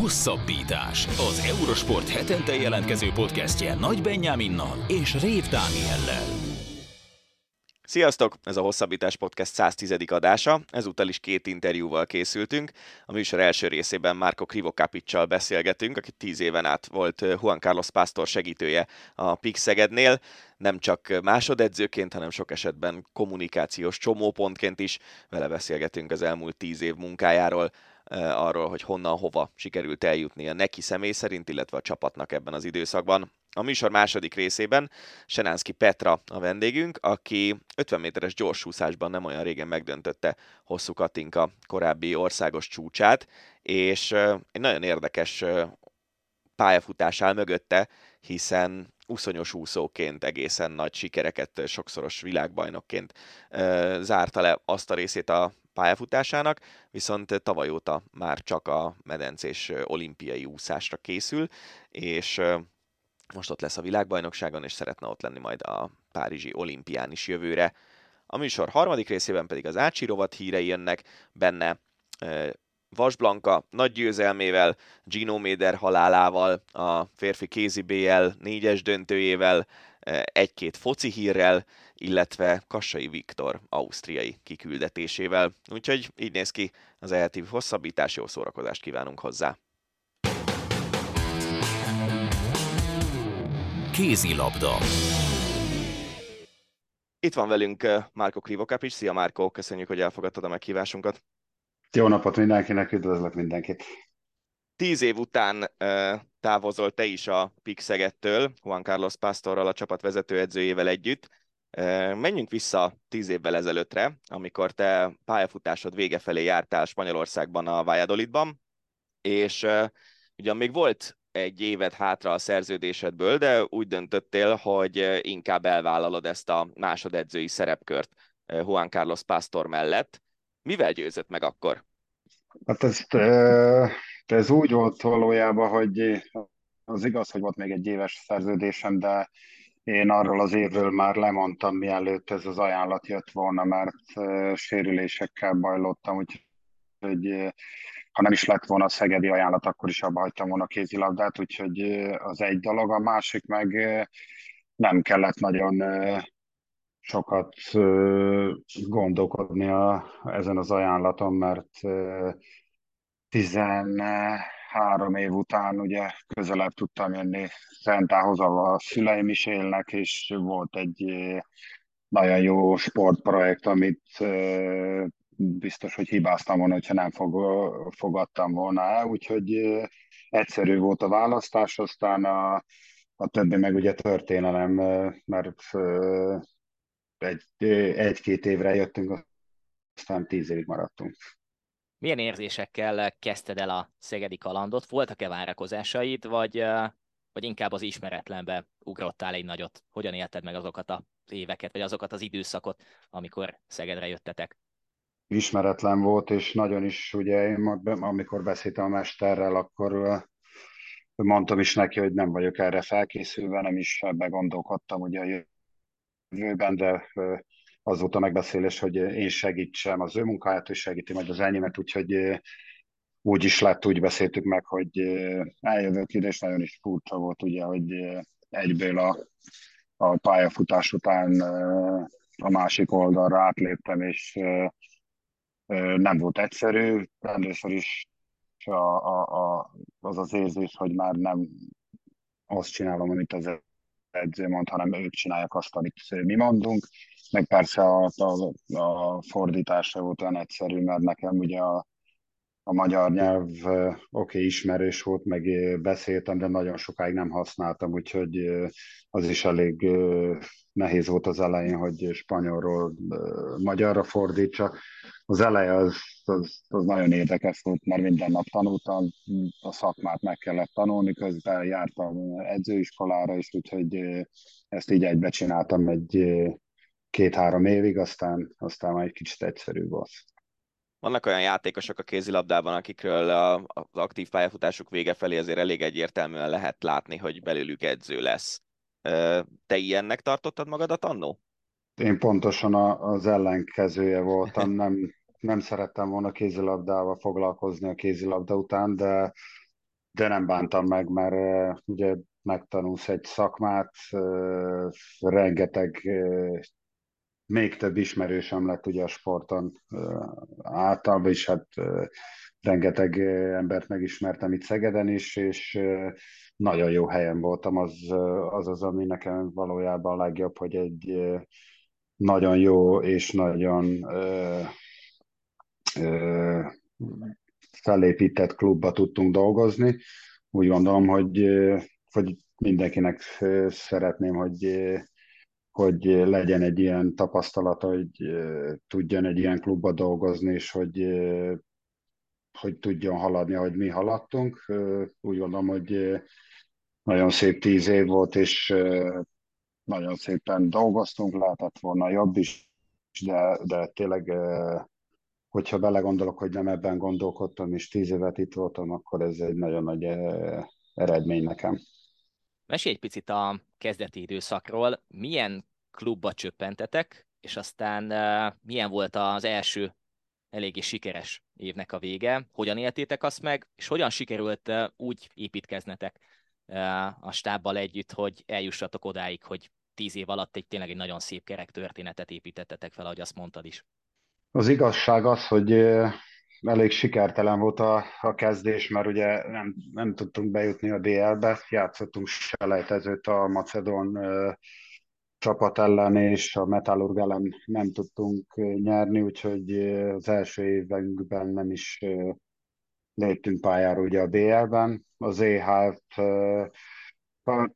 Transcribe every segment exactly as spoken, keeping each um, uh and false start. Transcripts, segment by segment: Hosszabbítás. Az Eurosport hetente jelentkező podcastje Nagy Benyáminnal és Rév Dániellel. Sziasztok! Ez a Hosszabbítás Podcast száztizedik adása, ezúttal is két interjúval készültünk. A műsor első részében Marko Krivokapicssal beszélgetünk, aki tíz éven át volt Juan Carlos Pastor segítője a Pick Szegednél, nem csak másodedzőként, hanem sok esetben kommunikációs csomópontként is. Vele beszélgetünk az elmúlt tíz év munkájáról, arról, hogy honnan, hova sikerült eljutnia neki személy szerint, illetve a csapatnak ebben az időszakban. A műsor második részében Senánszky Petra a vendégünk, aki ötven méteres gyorsúszásban nem olyan régen megdöntötte Hosszú Katinka korábbi országos csúcsát, és egy nagyon érdekes pályafutás áll mögötte, hiszen úszonyos úszóként egészen nagy sikereket, sokszoros világbajnokként zárta le azt a részét a pályafutásának, viszont tavaly óta már csak a medencés olimpiai úszásra készül, és most ott lesz a világbajnokságon, és szeretne ott lenni majd a párizsi olimpián is jövőre. A műsor harmadik részében pedig az Ácsi rovat hírei jönnek benne. Vas Blanka nagy győzelmével, Gino Mäder halálával, a férfi kézi bé el négyes döntőjével, egy-két foci hírrel, illetve Kassai Viktor ausztriai kiküldetésével. Úgyhogy így néz ki az e há ef hosszabbítás, jó szórakozást kívánunk hozzá! Kézilabda. Itt van velünk Marko Krivokapics. Szia Marko, köszönjük, hogy elfogadtad a meghívásunkat. Jó napot mindenkinek, üdvözlök mindenkit. Tíz év után távozol te is a Pick Szegedtől, Juan Carlos Pastorral, a csapat vezetőedzőjével együtt. Menjünk vissza tíz évvel ezelőttre, amikor te pályafutásod vége felé jártál Spanyolországban, a Valladolidban, és ugyan még volt egy évet hátra a szerződésedből, de úgy döntöttél, hogy inkább elvállalod ezt a másodedzői szerepkört Juan Carlos Pastor mellett. Mivel győzött meg akkor? Hát ez, ez úgy volt valójában, hogy az igaz, hogy volt még egy éves szerződésem, de én arról az évről már lemondtam, mielőtt ez az ajánlat jött volna, mert sérülésekkel bajlottam, úgyhogy hogy ha nem is lett volna a szegedi ajánlat, akkor is abba hagytam volna a kézilabdát, úgyhogy az egy dolog, a másik meg nem kellett nagyon sokat gondolkodni a, ezen az ajánlaton, mert tizenhárom év után ugye közelebb tudtam jönni Szentához, ahol a szüleim is élnek, és volt egy nagyon jó sportprojekt, amit biztos, hogy hibáztam volna, hogyha nem fogadtam volna el, úgyhogy egyszerű volt a választás, aztán a, a többi meg ugye történelem, mert egy, egy-két évre jöttünk, aztán tíz évig maradtunk. Milyen érzésekkel kezdted el a szegedi kalandot? Voltak-e várakozásaid, vagy, vagy inkább az ismeretlenbe ugrottál egy nagyot? Hogyan élted meg azokat az éveket, vagy azokat az időszakot, amikor Szegedre jöttetek? Ismeretlen volt, és nagyon is, ugye én amikor beszéltem a mesterrel, akkor mondtam is neki, hogy nem vagyok erre felkészülve, nem is ebbe gondolkodtam ugye a jövőben, de az volt a megbeszélés, hogy én segítsem az ő munkáját, és segíti majd az enyémet, úgyhogy úgy is lett, úgy beszéltük meg, hogy eljövök ide, és nagyon is furcsa volt ugye, hogy egyből a, a pályafutás után a másik oldalra átléptem, és nem volt egyszerű, először is a, a, a, az az érzés, hogy már nem azt csinálom, amit az edző mond, hanem ők csinálják azt, amit mi mondunk. Meg persze a, a, a fordítása volt olyan egyszerű, mert nekem ugye a, a magyar nyelv oké, okay, ismerős volt, meg beszéltem, de nagyon sokáig nem használtam, úgyhogy az is elég nehéz volt az elején, hogy spanyolról magyarra fordítsa. Az eleje az, az, az nagyon érdekes volt, mert minden nap tanultam, a szakmát meg kellett tanulni, közben jártam edzőiskolára is, úgyhogy ezt így egybe csináltam egy két-három évig, aztán, aztán már egy kicsit egyszerűbb volt. Vannak olyan játékosok a kézilabdában, akikről az aktív pályafutásuk vége felé azért elég egyértelműen lehet látni, hogy belőlük edző lesz. Te ilyennek tartottad magadat annó? Én pontosan az ellenkezője voltam, nem, nem szerettem volna kézilabdával foglalkozni a kézilabda után, de de nem bántam meg, mert ugye megtanulsz egy szakmát, rengeteg, még több ismerősöm lett ugye a sporton általában, és hát rengeteg embert megismertem itt Szegeden is, és nagyon jó helyen voltam, az az, az ami nekem valójában a legjobb, hogy egy nagyon jó és nagyon ö, ö, felépített klubba tudtunk dolgozni. Úgy gondolom, hogy, hogy mindenkinek szeretném, hogy, hogy legyen egy ilyen tapasztalata, hogy tudjon egy ilyen klubba dolgozni, és hogy, hogy tudjon haladni, ahogy mi haladtunk. Úgy gondolom, hogy nagyon szép tíz év volt, és nagyon szépen dolgoztunk, lehetett volna jobb is, de, de tényleg, hogyha belegondolok, hogy nem ebben gondolkodtam, és tíz évet itt voltam, akkor ez egy nagyon nagy eredmény nekem. Mesélj egy picit a kezdeti időszakról. Milyen klubba csöppentetek, és aztán milyen volt az első eléggé sikeres évnek a vége? Hogyan éltétek azt meg, és hogyan sikerült úgy építkeznetek a stábbal együtt, hogy eljussatok odáig, hogy tíz év alatt egy tényleg egy nagyon szép kerek történetet építettetek fel, ahogy azt mondtad is? Az igazság az, hogy elég sikertelen volt a, a kezdés, mert ugye nem, nem tudtunk bejutni a dé el-be, játszottunk selejtezőt a macedón ö, csapat ellen, és a Metalurg ellen nem tudtunk nyerni, úgyhogy az első években nem is ö, léptünk pályára ugye a dé el-ben. Az é há ef hát,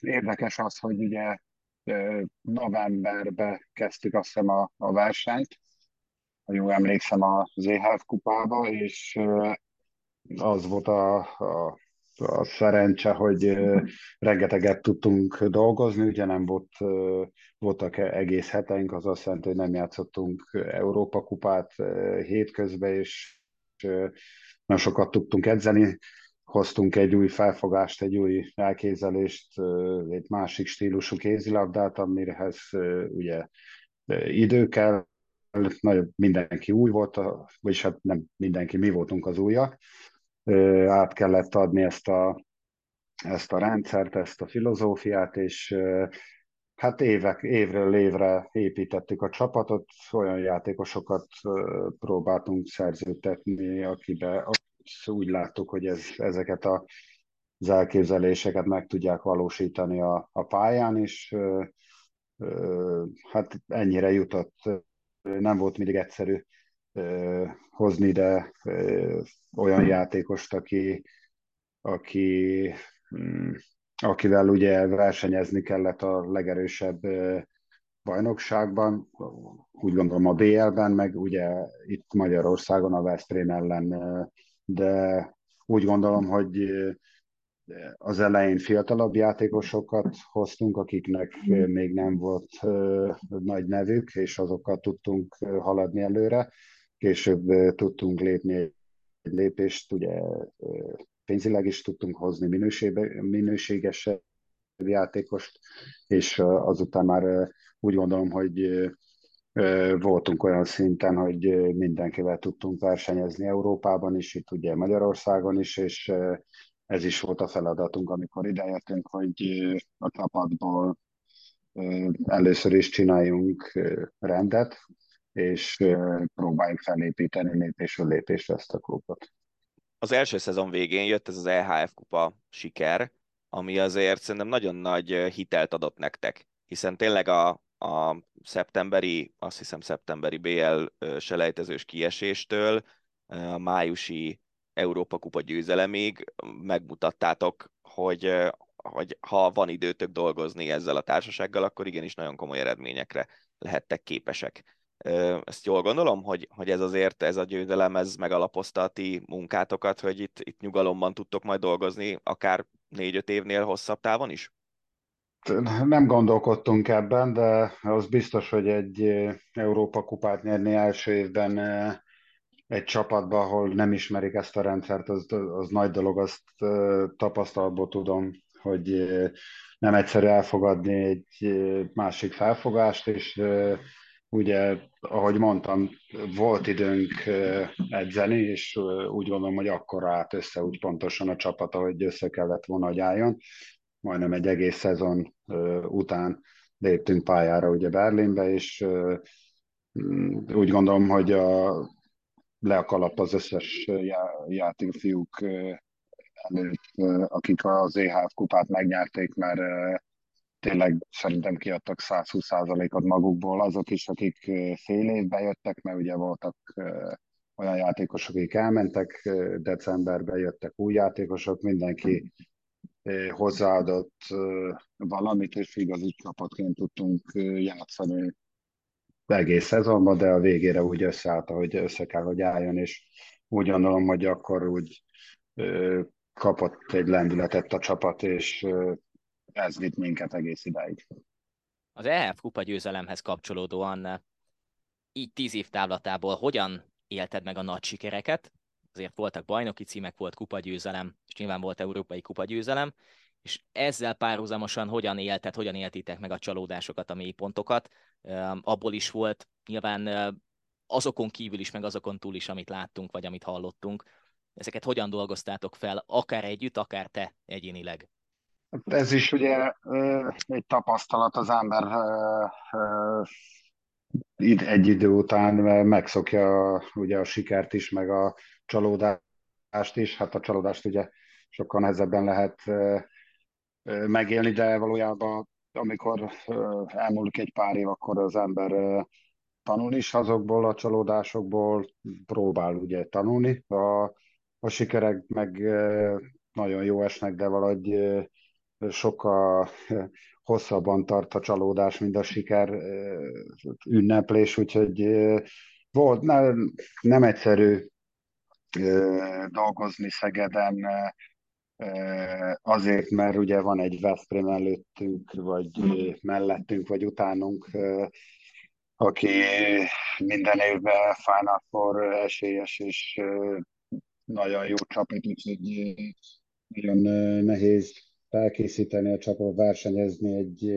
érdekes az, hogy ugye ö, novemberben kezdtük azt hiszem a, a versenyt, ha jól emlékszem, az é há ef kupába, és az volt a, a, a szerencse, hogy rengeteget tudtunk dolgozni, ugye nem volt, voltak egész heteink, az azt jelenti, hogy nem játszottunk Európa kupát hétközben, és nagyon sokat tudtunk edzeni, hoztunk egy új felfogást, egy új elképzelést, egy másik stílusú kézilabdát, amihez ugye idő kell, nagyon mindenki új volt, vagyis hát nem mindenki, mi voltunk az újak. Át kellett adni ezt a, ezt a rendszert, ezt a filozófiát, és hát évek, évről évre építettük a csapatot, olyan játékosokat próbáltunk szerződtetni, akibe úgy láttuk, hogy ez, ezeket a, az elképzeléseket meg tudják valósítani a, a pályán, és hát ennyire jutott. Nem volt mindig egyszerű uh, hozni ide uh, olyan játékost, aki, aki, um, akivel ugye versenyezni kellett a legerősebb uh, bajnokságban, úgy gondolom a bé el-ben, meg ugye itt Magyarországon a Veszprém ellen, uh, de úgy gondolom, hogy uh, az elején fiatalabb játékosokat hoztunk, akiknek még nem volt uh, nagy nevük, és azokkal tudtunk haladni előre. Később uh, tudtunk lépni egy lépést, ugye uh, pénzileg is tudtunk hozni minősége, minőségesebb játékost, és uh, azután már uh, úgy gondolom, hogy uh, voltunk olyan szinten, hogy uh, mindenkivel tudtunk versenyezni Európában is, itt ugye Magyarországon is, és uh, ez is volt a feladatunk, amikor idejöttünk, hogy a csapatból először is csináljunk rendet, és próbáljuk felépíteni lépésről lépésre ezt a klubot. Az első szezon végén jött ez az é há ef kupa siker, ami azért szerintem nagyon nagy hitelt adott nektek, hiszen tényleg a, a szeptemberi, azt hiszem szeptemberi bé el selejtezős kieséstől a májusi Európa kupa győzelemig megmutattátok, hogy, hogy ha van időtök dolgozni ezzel a társasággal, akkor igenis nagyon komoly eredményekre lehettek képesek. Ezt jól gondolom, hogy, hogy ez azért, ez a győzelem, ez megalapozta a ti munkátokat, hogy itt, itt nyugalomban tudtok majd dolgozni, akár négy-öt évnél hosszabb távon is? Nem gondolkodtunk ebben, de az biztos, hogy egy Európa kupát nyerni első évben egy csapatban, ahol nem ismerik ezt a rendszert, az, az nagy dolog, azt tapasztalatból tudom, hogy nem egyszerű elfogadni egy másik felfogást, és Ugye, ahogy mondtam, volt időnk edzeni, és úgy gondolom, hogy akkor állt össze úgy pontosan a csapat, ahogy össze kellett volna, hogy álljon. Majdnem egy egész szezon után léptünk pályára ugye Berlinbe, és úgy gondolom, hogy a, le a kalap az összes játékfiúk előtt, akik az é há ef kupát megnyerték, mert tényleg szerintem kiadtak száz húsz százalékot magukból, azok is, akik fél évben jöttek, mert ugye voltak olyan játékosok, akik elmentek, decemberben jöttek új játékosok, mindenki hozzáadott valamit, és igaz, így csapatként tudtunk játszani egész szezonban, de a végére úgy összeállt, hogy össze kell, hogy álljon, és úgy gondolom, hogy akkor úgy kapott egy lendületet a csapat, és ez vitt minket egész idáig. Az é há ef kupa győzelemhez kapcsolódóan így tíz év távlatából hogyan élted meg a nagy sikereket? Azért voltak bajnoki címek, volt kupagyőzelem, és nyilván volt európai kupagyőzelem, és ezzel párhuzamosan hogyan élted, hogyan éltitek meg a csalódásokat, a mélypontokat? Abból is volt nyilván azokon kívül is, meg azokon túl is, amit láttunk, vagy amit hallottunk. Ezeket hogyan dolgoztátok fel, akár együtt, akár te egyénileg? Ez is ugye egy tapasztalat, az ember egy idő után megszokja ugye a sikert is, meg a csalódást is. Hát a csalódást ugye sokkal nehezebben lehet megélni, de valójában amikor elmúlik egy pár év, akkor az ember tanul is azokból a csalódásokból, próbál ugye tanulni. A, a sikerek meg nagyon jó esnek, de valahogy sokkal hosszabban tart a csalódás, mint a siker ünneplés, úgyhogy volt nem, nem egyszerű dolgozni Szegeden, azért, mert ugye van egy Veszprém előttünk, vagy mellettünk, vagy utánunk, aki minden évben Final Four esélyes, és nagyon jó csapat, úgyhogy nagyon nehéz felkészíteni a csapat, versenyezni egy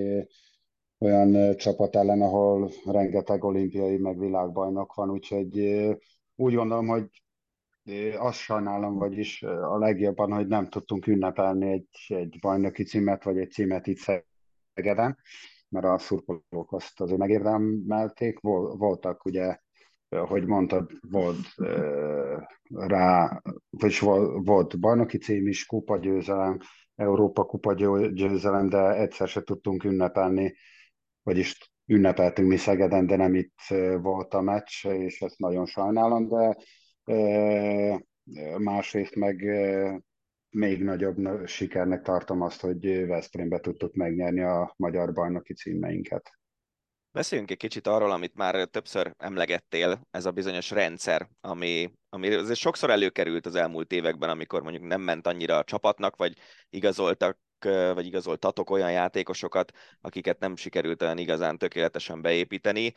olyan csapat ellen, ahol rengeteg olimpiai meg világbajnok van, úgyhogy úgy gondolom, hogy azt sajnálom, vagyis a legjobban, hogy nem tudtunk ünnepelni egy, egy bajnoki címet, vagy egy címet itt Szegeden, mert a szurkolók azt azért megérdemelték. Vol, voltak ugye, hogy mondtad, volt rá, vagyis volt bajnoki cím is, kupagyőzelem, Európa kupa győzelem, de egyszer se tudtunk ünnepelni, vagyis ünnepeltünk mi Szegeden, de nem itt volt a meccs, és ezt nagyon sajnálom, de másrészt meg még nagyobb sikernek tartom azt, hogy Veszprémbe tudtuk megnyerni a magyar bajnoki címeinket. Beszéljünk egy kicsit arról, amit már többször emlegettél, ez a bizonyos rendszer, ami, ami azért sokszor előkerült az elmúlt években, amikor mondjuk nem ment annyira a csapatnak, vagy igazoltak, vagy igazoltatok olyan játékosokat, akiket nem sikerült olyan igazán tökéletesen beépíteni.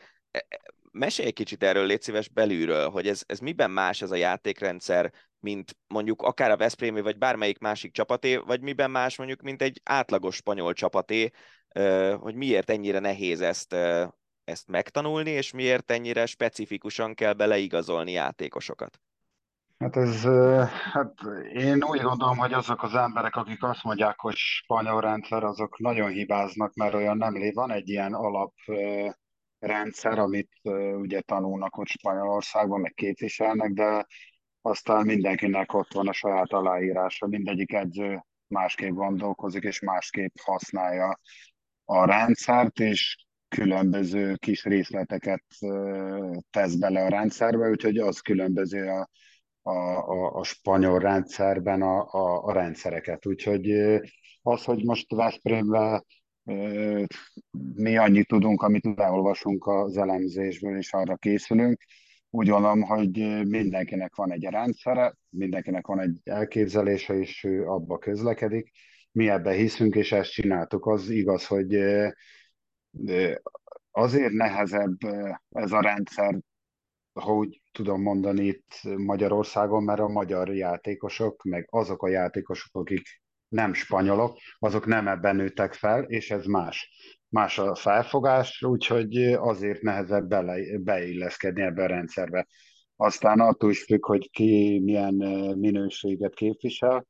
Mesélj egy kicsit erről, légy szíves, belülről, hogy ez, ez miben más ez a játékrendszer, mint mondjuk akár a Veszprémi, vagy bármelyik másik csapaté, vagy miben más mondjuk, mint egy átlagos spanyol csapaté, hogy miért ennyire nehéz ezt, ezt megtanulni, és miért ennyire specifikusan kell beleigazolni játékosokat? Hát ez, hát én úgy gondolom, hogy azok az emberek, akik azt mondják, hogy spanyol rendszer, azok nagyon hibáznak, mert olyan nem létezik. Van egy ilyen alaprendszer, amit ugye tanulnak ott Spanyolországban, meg képviselnek, de aztán mindenkinek ott van a saját aláírása, mindegyik edző másképp gondolkozik, és másképp használja a rendszert, és különböző kis részleteket tesz bele a rendszerbe, úgyhogy az különböző a, a, a, a spanyol rendszerben a, a, a rendszereket. Úgyhogy az, hogy most Veszprémben mi annyit tudunk, amit leolvasunk az elemzésből, és arra készülünk, úgy gondolom, hogy mindenkinek van egy rendszere, mindenkinek van egy elképzelése, és ő abba közlekedik. Mi ebbe hiszünk, és ezt csináltuk. Az igaz, hogy azért nehezebb ez a rendszer, hogy tudom mondani itt Magyarországon, mert a magyar játékosok, meg azok a játékosok, akik nem spanyolok, azok nem ebben nőttek fel, és ez más. más a felfogás, úgyhogy azért nehezebb bele, beilleszkedni ebbe a rendszerbe. Aztán attól is függ, hogy ki milyen minőséget képvisel,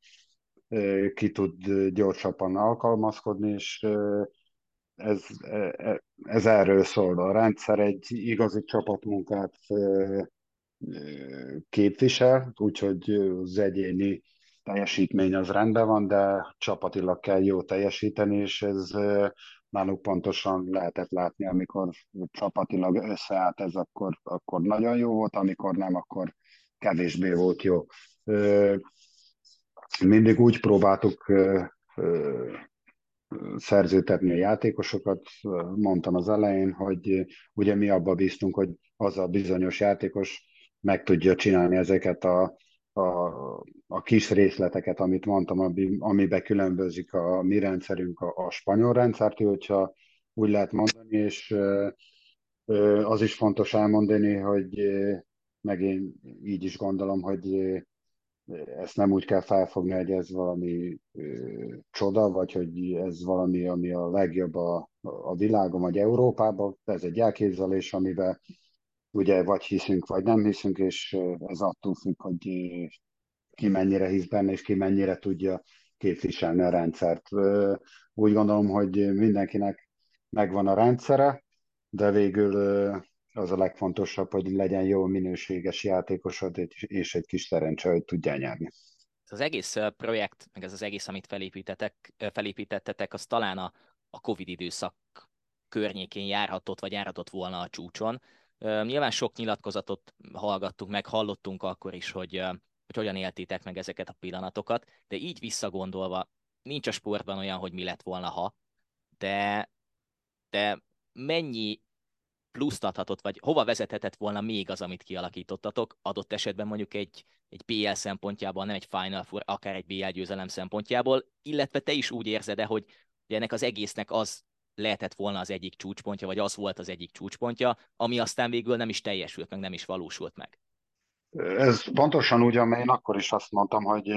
ki tud gyorsabban alkalmazkodni, és ez, ez erről szól. A rendszer egy igazi csapatmunkát képvisel, úgyhogy az egyéni teljesítmény az rendben van, de csapatilag kell jó teljesíteni, és ez náluk pontosan lehetett látni, amikor csapatilag összeállt ez, akkor, akkor nagyon jó volt, amikor nem, akkor kevésbé volt jó. Mindig úgy próbáltuk szerződtetni a játékosokat, mondtam az elején, hogy ugye mi abba bíztunk, hogy az a bizonyos játékos meg tudja csinálni ezeket a A, a kis részleteket, amit mondtam, ami, amiben különbözik a mi rendszerünk a, a spanyol rendszertől, hogyha úgy lehet mondani, és ö, ö, az is fontos elmondani, hogy ö, meg én így is gondolom, hogy ö, ezt nem úgy kell felfogni, hogy ez valami ö, csoda, vagy hogy ez valami, ami a legjobb a, a világon, vagy Európában. Ez egy elképzelés, amiben ugye vagy hiszünk, vagy nem hiszünk, és ez attól függ, hogy ki mennyire hisz benne, és ki mennyire tudja képviselni a rendszert. Úgy gondolom, hogy mindenkinek megvan a rendszere, de végül az a legfontosabb, hogy legyen jó minőséges játékosod, és egy kis szerencse, hogy tudjál nyerni. Az egész projekt, meg ez az egész, amit felépítettek, felépítettetek, az talán a, a Covid időszak környékén járhatott, vagy járhatott volna a csúcson. Nyilván sok nyilatkozatot hallgattunk meg, hallottunk akkor is, hogy, hogy hogyan éltétek meg ezeket a pillanatokat, de így visszagondolva, nincs a sportban olyan, hogy mi lett volna, ha, de, de mennyi pluszt adhatott, vagy hova vezethetett volna még az, amit kialakítottatok, adott esetben mondjuk egy, egy bé el szempontjából, nem egy Final Four, akár egy bé el győzelem szempontjából, illetve te is úgy érzed-e, hogy ennek az egésznek az lehetett volna az egyik csúcspontja, vagy az volt az egyik csúcspontja, ami aztán végül nem is teljesült, meg nem is valósult meg. Ez pontosan úgy, amely én akkor is azt mondtam, hogy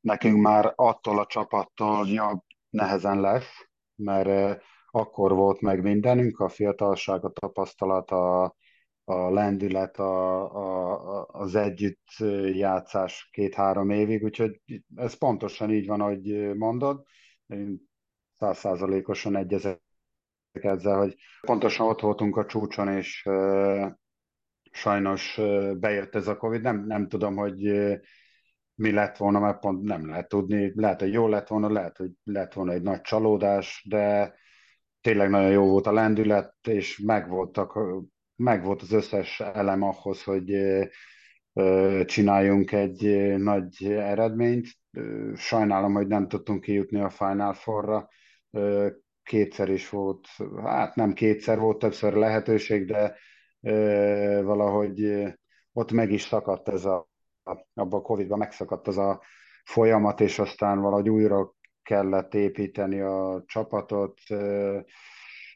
nekünk már attól a csapattól jobb nehezen lesz, mert akkor volt meg mindenünk, a fiatalság, a tapasztalat, a, a lendület, a, a, az együtt játszás két-három évig, úgyhogy ez pontosan így van, ahogy mondod. Én száz százalékosan egyezek ezzel, hogy pontosan ott voltunk a csúcson, és uh, sajnos uh, bejött ez a Covid. Nem, nem tudom, hogy uh, mi lett volna, mert pont nem lehet tudni. Lehet, hogy jó lett volna, lehet, hogy lett volna egy nagy csalódás, de tényleg nagyon jó volt a lendület, és megvoltak, megvolt az összes elem ahhoz, hogy uh, uh, csináljunk egy uh, nagy eredményt. Uh, sajnálom, hogy nem tudtunk kijutni a Final Four-ra. Kétszer is volt, hát nem kétszer volt, többször lehetőség, de ö, valahogy ott meg is szakadt ez a, abban a Covid-ban megszakadt ez a folyamat, és aztán valahogy újra kellett építeni a csapatot, ö,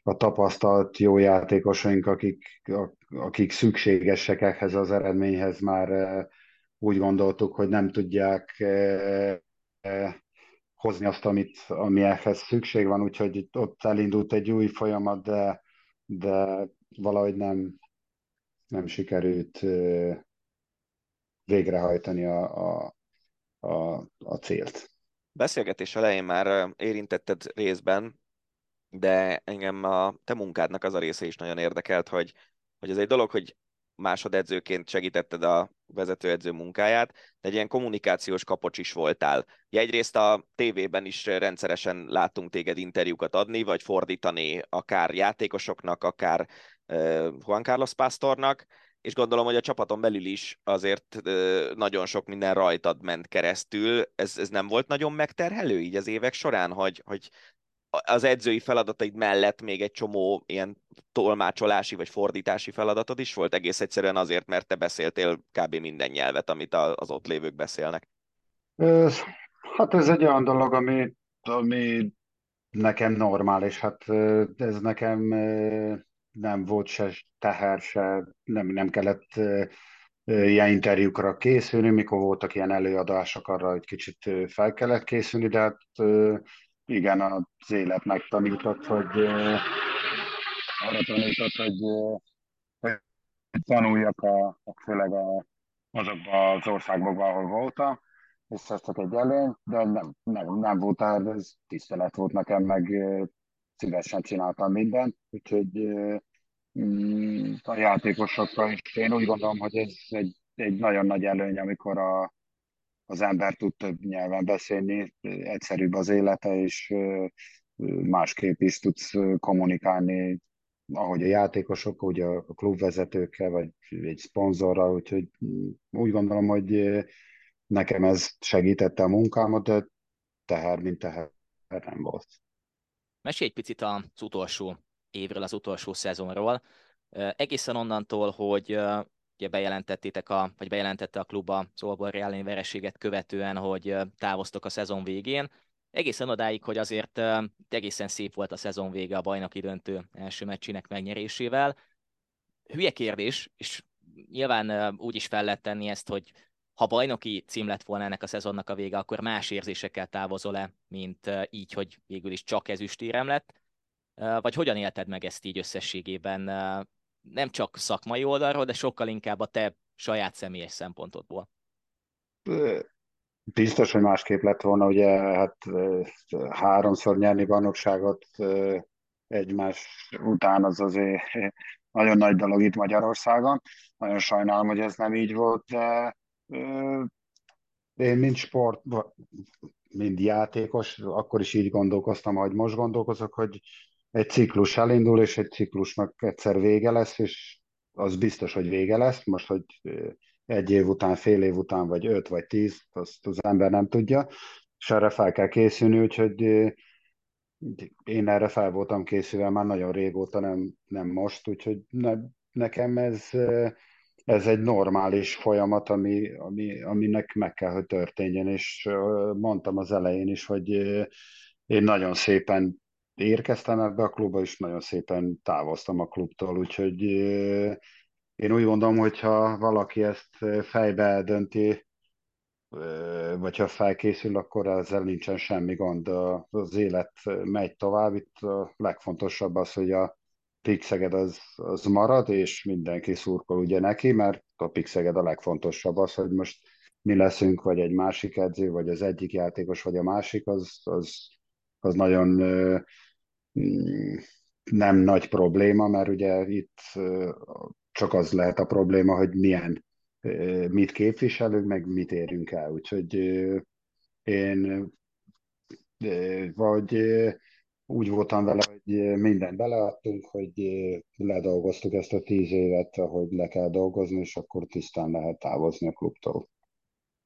a tapasztalt jó játékosaink, akik, a, akik szükségesek ehhez az eredményhez, már ö, úgy gondoltuk, hogy nem tudják ö, ö, hozni azt, amit, ami ehhez szükség van, úgyhogy ott elindult egy új folyamat, de, de valahogy nem, nem sikerült végrehajtani a, a, a, a célt. Beszélgetés elején már érintetted részben, de engem a te munkádnak az a része is nagyon érdekelt, hogy, hogy ez egy dolog, hogy másodedzőként segítetted a vezetőedző munkáját, de egy ilyen kommunikációs kapocs is voltál. Ja, egyrészt a tévében is rendszeresen láttunk téged interjúkat adni, vagy fordítani akár játékosoknak, akár uh, Juan Carlos Pastornak, és gondolom, hogy a csapaton belül is azért uh, nagyon sok minden rajtad ment keresztül. Ez, ez nem volt nagyon megterhelő így az évek során, hogy, hogy az edzői feladataid mellett még egy csomó ilyen tolmácsolási vagy fordítási feladatod is volt, egész egyszerűen azért, mert te beszéltél kb. Minden nyelvet, amit az ott lévők beszélnek. Ez, hát ez egy olyan dolog, ami, ami nekem normális. Hát ez nekem nem volt se teher, se nem, nem kellett ilyen interjúkra készülni, mikor voltak ilyen előadások, arra egy kicsit fel kellett készülni, de hát igen, az élet megtanított, hogy eh, arra tanított, hogy, eh, hogy tanuljak a, a, főleg a, azokban az országokban, ahol voltam, és szerztek egy előnyt, de nem, nem, nem volt el, ez tisztelet volt nekem, meg eh, szívesen csináltam mindent, úgyhogy eh, a játékosokkal is. Én úgy gondolom, hogy ez egy, egy nagyon nagy előny, amikor a, az ember tud több nyelven beszélni, egyszerűbb az élete, és másképp is tudsz kommunikálni, ahogy a játékosok, ahogy a klubvezetőkkel, vagy egy szponzorral, úgyhogy úgy gondolom, hogy nekem ez segítette a munkámat, de teher, mint teher nem volt. Mesélj egy picit az utolsó évről, az utolsó szezonról. Egészen onnantól, hogy ugye bejelentettétek, a, vagy bejelentette a klub az Olborri elleni vereséget követően, hogy távoztok a szezon végén. Egészen odáig, hogy azért egészen szép volt a szezon vége a bajnoki döntő első meccsének megnyerésével. Hülye kérdés, és nyilván úgy is fel lehet tenni ezt, hogy ha bajnoki cím lett volna ennek a szezonnak a vége, akkor más érzésekkel távozol-e, mint így, hogy végül is csak ezüstérem lett. Vagy hogyan élted meg ezt így összességében, nem csak szakmai oldalról, de sokkal inkább a te saját személyes szempontodból? Biztos, hogy másképp lett volna, ugye hát háromszor nyerni bajnokságot egymás után az azért nagyon nagy dolog itt Magyarországon. Nagyon sajnálom, hogy ez nem így volt, de én mind sport, mind játékos, akkor is így gondolkoztam, ahogy most gondolkozok, hogy egy ciklus elindul, és egy ciklusnak egyszer vége lesz, és az biztos, hogy vége lesz. Most, hogy egy év után, fél év után, vagy öt, vagy tíz, azt az ember nem tudja, és erre fel kell készülni, úgyhogy én erre fel voltam készülve már nagyon régóta, nem, nem most, úgyhogy ne, nekem ez, ez egy normális folyamat, ami, ami, aminek meg kell, hogy történjen, és mondtam az elején is, hogy én nagyon szépen érkeztem ebbe a klubba, és nagyon szépen távoztam a klubtól, úgyhogy én úgy gondolom, hogyha valaki ezt fejbe eldönti, vagy ha felkészül, akkor ezzel nincsen semmi gond. Az élet megy tovább, itt a legfontosabb az, hogy a Pick Szeged az, az marad, és mindenki szurkol ugye neki, mert a Pick Szeged a legfontosabb az, hogy most mi leszünk, vagy egy másik edző, vagy az egyik játékos, vagy a másik, az, az, az nagyon nem nagy probléma, mert ugye itt csak az lehet a probléma, hogy milyen, mit képviselünk, meg mit érünk el. Úgyhogy én vagy úgy voltam vele, hogy mindent beleadtunk, hogy ledolgoztuk ezt a tíz évet, ahogy le kell dolgozni, és akkor tisztán lehet távozni a klubtól.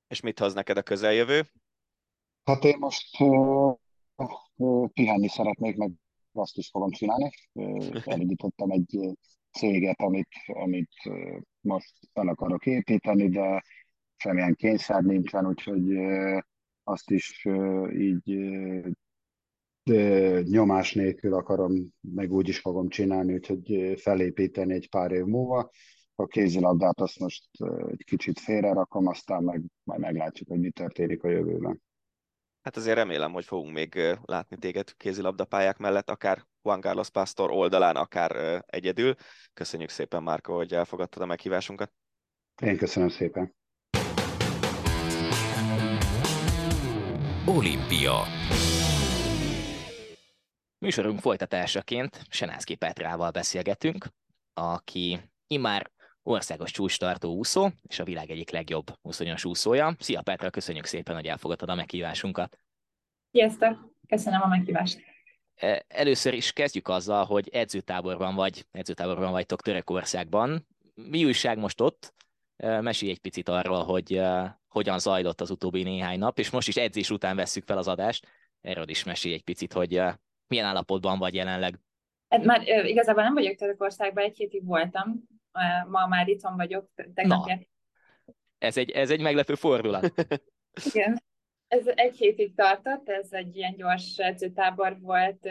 És mit hoz neked a közeljövő? Hát én most pihenni szeretnék, meg azt is fogom csinálni. Elindítottam egy céget, amit, amit most fel akarok építeni, de semmilyen kényszer nincsen, úgyhogy azt is így de nyomás nélkül akarom, meg úgy is fogom csinálni, úgyhogy felépíteni egy pár év múlva. A kézilabdát azt most egy kicsit félre rakom, aztán meg, majd meglátjuk, hogy mi történik a jövőben. Hát azért remélem, hogy fogunk még látni téged kézilabdapályák mellett, akár Juan Carlos Pastor oldalán, akár egyedül. Köszönjük szépen, Marko, hogy elfogadtad a meghívásunkat. Én köszönöm szépen. Olimpia. Műsorunk folytatásaként Senánszky Petrával beszélgetünk, aki immár országos csúcstartó úszó, és a világ egyik legjobb úszonyos úszója. Szia Petra, köszönjük szépen, hogy elfogadtad a meghívásunkat. Sziasztok, köszönöm a meghívást. Először is kezdjük azzal, hogy edzőtáborban vagy, edzőtáborban vagytok Törökországban. Mi újság most ott? Mesélj egy picit arról, hogy hogyan zajlott az utóbbi néhány nap, és most is edzés után vesszük fel az adást. Erről is mesélj egy picit, hogy milyen állapotban vagy jelenleg? Hát már ö, igazából nem vagyok Törökországban, egy hétig voltam, ma már itthon vagyok. Tegnap. Na, ez egy, ez egy meglepő fordulat. Igen, ez egy hétig tartott, ez egy ilyen gyors edzőtábor volt,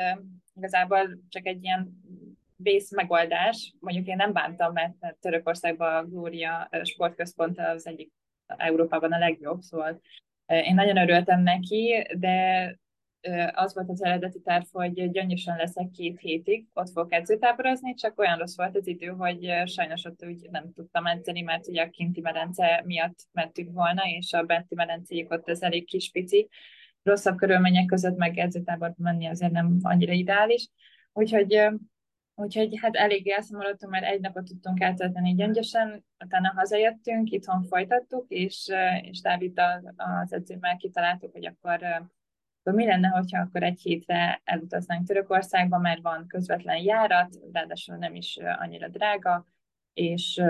igazából csak egy ilyen vész megoldás. Mondjuk én nem bántam, mert Törökországban a Glória sportközpont az egyik Európában a legjobb, szóval én nagyon örültem neki, de az volt az eredeti terv, hogy Gyöngyösen leszek két hétig, ott fogok edzőtáborozni, csak olyan rossz volt az idő, hogy sajnos ott úgy nem tudtam edzeni, mert ugye a kinti medence miatt mentünk volna, és a benti medencéjük ott az elég kis pici, rosszabb körülmények között meg edzőtáborba menni azért nem annyira ideális. Úgyhogy, úgyhogy hát eléggé elszomorodtunk, mert egy napot tudtunk eltölteni Gyöngyösen, utána hazajöttünk, itthon folytattuk, és, és Dávid az edzőmmel kitaláltuk, hogy akkor mi lenne, hogyha akkor egy hétre elutaznánk Törökországba, mert van közvetlen járat, ráadásul nem is annyira drága, és,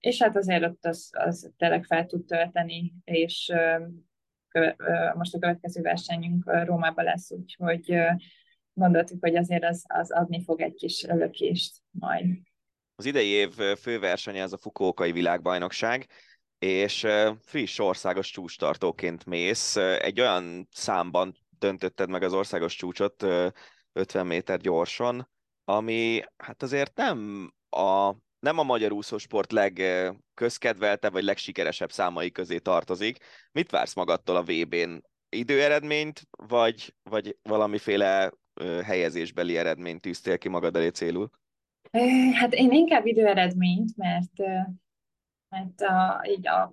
és hát azért ott az, az tényleg fel tud tölteni, és most a következő versenyünk Rómában lesz, úgyhogy gondoltuk, hogy azért az, az adni fog egy kis lökést majd. Az idei év főversenye az a fukuokai világbajnokság, és friss országos csúcstartóként mész. Egy olyan számban döntötted meg az országos csúcsot ötven méter gyorsan, ami hát azért nem a, nem a magyar úszósport legközkedveltebb vagy legsikeresebb számai közé tartozik. Mit vársz magadtól a vé bén? Időeredményt, vagy, vagy valamiféle helyezésbeli eredményt tűztél ki magad elé célul? Hát én inkább időeredményt, mert... mert a, így a,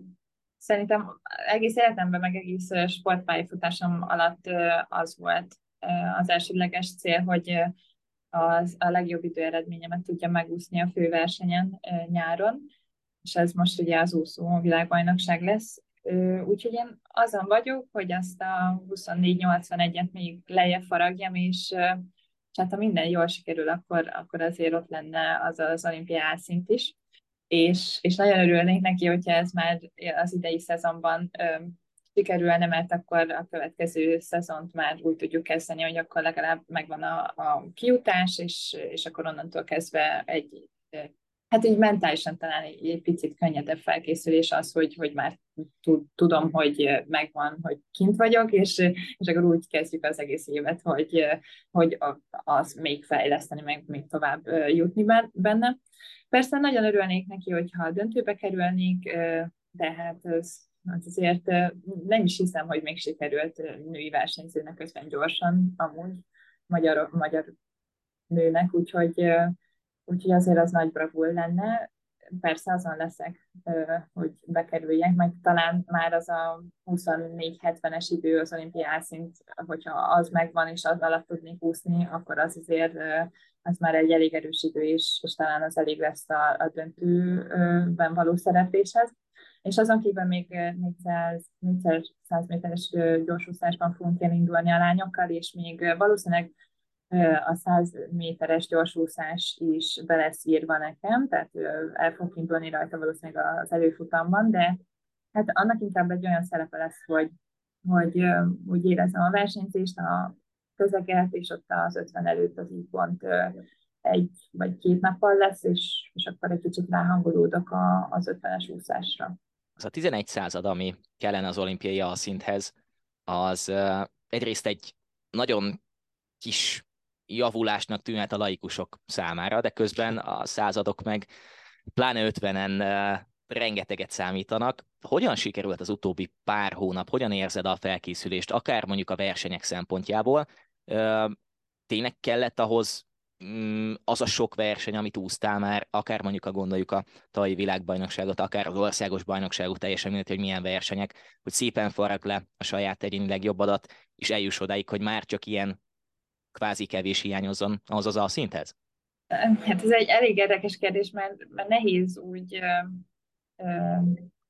szerintem egész életemben, meg egész sportpályafutásom alatt az volt az elsődleges cél, hogy az, a legjobb időeredményemet tudjam megúszni a főversenyen nyáron, és ez most ugye az úszó világbajnokság lesz. Úgyhogy én azon vagyok, hogy azt a huszonnégy nyolcvanegyet még lejjebb faragjam, és, és hát ha minden jól sikerül, akkor, akkor azért ott lenne az az olimpiai szint is. És, és nagyon örülnék neki, hogyha ez már az idei szezonban öm, sikerülne, mert akkor a következő szezont már úgy tudjuk kezdeni, hogy akkor legalább megvan a, a kijutás, és, és akkor onnantól kezdve egy, hát így mentálisan talán egy, egy picit könnyedebb felkészülés az, hogy, hogy már tudom, hogy megvan, hogy kint vagyok, és, és akkor úgy kezdjük az egész évet, hogy, hogy az még fejleszteni, meg még tovább jutni benne. Persze nagyon örülnék neki, hogyha a döntőbe kerülnék, de hát az, az azért nem is hiszem, hogy még sikerült női versenyzőnek közben gyorsan, amúgy magyar, magyar nőnek, úgyhogy, úgyhogy azért az nagy bravúr lenne. Persze azon leszek, hogy bekerüljek, meg talán már az a huszonnégy hetvenes idő az olimpiai szint, hogyha az megvan, és az alatt tudnék úszni, akkor az azért az már egy elég erős idő is, és talán az elég lesz a, a döntőben való szerepléshez. És azon kívül még négyszáz méteres gyorsúszásban fogunk elindulni a lányokkal, és még valószínűleg a száz méteres gyorsúszás is be lesz írva nekem, tehát el fogok indulni rajta valószínűleg az előfutamban, de hát annak inkább egy olyan szerepe lesz, hogy, hogy úgy érezem a versenyzést, a közeget, és ott az ötven előtt az így pont egy vagy két nappal lesz, és, és akkor egy kicsit ráhangolódok a, az ötvenes úszásra. Az a tizenegy század, ami kellene az olimpiai alszinthez, az egyrészt egy nagyon kis javulásnak tűnhet a laikusok számára, de közben a századok meg pláne ötvenen rengeteget számítanak. Hogyan sikerült az utóbbi pár hónap, hogyan érzed a felkészülést, akár mondjuk a versenyek szempontjából? Tényleg kellett ahhoz az a sok verseny, amit úsztál már, akár mondjuk a gondoljuk a tavalyi világbajnokságot, akár az országos bajnokságot, teljesen mindegy, hogy milyen versenyek, hogy szépen farag le a saját egyénileg jobb adat, és eljuss odáig, hogy már csak ilyen kvázi kevés hiányozzon az az alszinthez? Hát ez egy elég érdekes kérdés, mert, mert nehéz úgy ö, ö,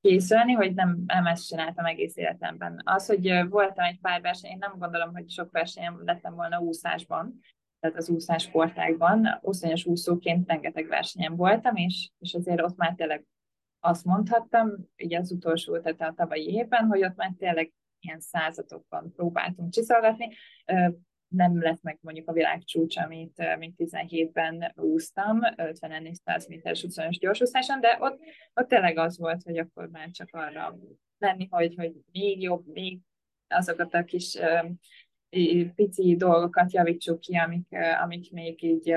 készülni, hogy nem, nem ezt csináltam egész életemben. Az, hogy voltam egy pár versenyen, nem gondolom, hogy sok versenyen lettem volna úszásban, tehát az úszássportágban. Oszonyos úszóként rengeteg versenyen voltam, és, és azért ott már tényleg azt mondhattam, ugye az utolsó, tehát a tavalyi évben, hogy ott már tényleg ilyen századokban próbáltunk csiszolgatni. Nem lett meg mondjuk a világcsúcs, amit mint tizenhétben úsztam, ötven és száz méteres huszonötös gyorsúszáson, de ott, ott tényleg az volt, hogy akkor már csak arra lenni, hogy, hogy még jobb, még azokat a kis pici dolgokat javítsuk ki, amik, amik még így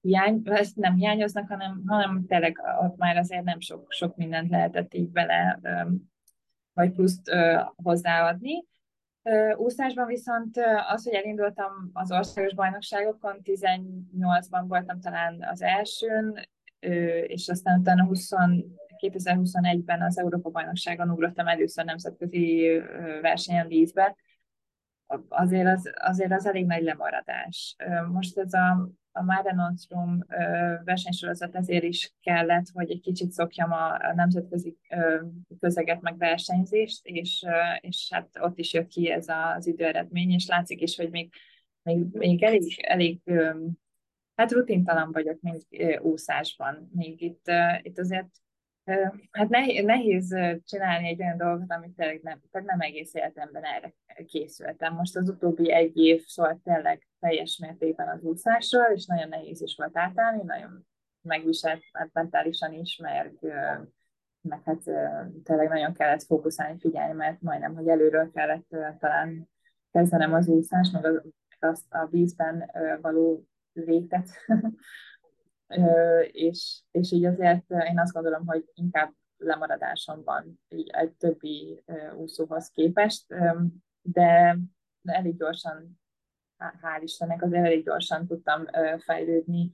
hiány, ezt nem hiányoznak, hanem, hanem tényleg ott már azért nem sok, sok mindent lehetett így bele vagy pluszt hozzáadni. Úszásban viszont az, hogy elindultam az országos bajnokságokon, tizennyolcban voltam talán az elsőn, és aztán utána kétezer-huszonegyben az Európa-bajnokságon ugrottam először nemzetközi versenyen vízbe. Azért az, azért az elég nagy lemaradás. Most ez a, a Mare Nostrum versenysorozat ezért is kellett, hogy egy kicsit szokjam a, a nemzetközi közeget meg versenyzést, és, és hát ott is jött ki ez az időeredmény, és látszik is, hogy még, még, még elég, elég hát rutintalan vagyok még úszásban. Még itt, itt azért hát nehéz csinálni egy olyan dolgot, amit tényleg nem, tehát nem egész életemben erre készültem. Most az utóbbi egy év szólt tényleg teljes mértékben az úszásról, és nagyon nehéz is volt átállni, nagyon megviselt mentálisan is, mert, mert hát tényleg nagyon kellett fókuszálni, figyelni, mert majdnem, hogy előről kellett talán kezdenem az úszást, meg az, azt a vízben való létet. És, és így azért én azt gondolom, hogy inkább lemaradásom van egy többi úszóhoz képest, de elég gyorsan, hál' Istennek, azért elég gyorsan tudtam fejlődni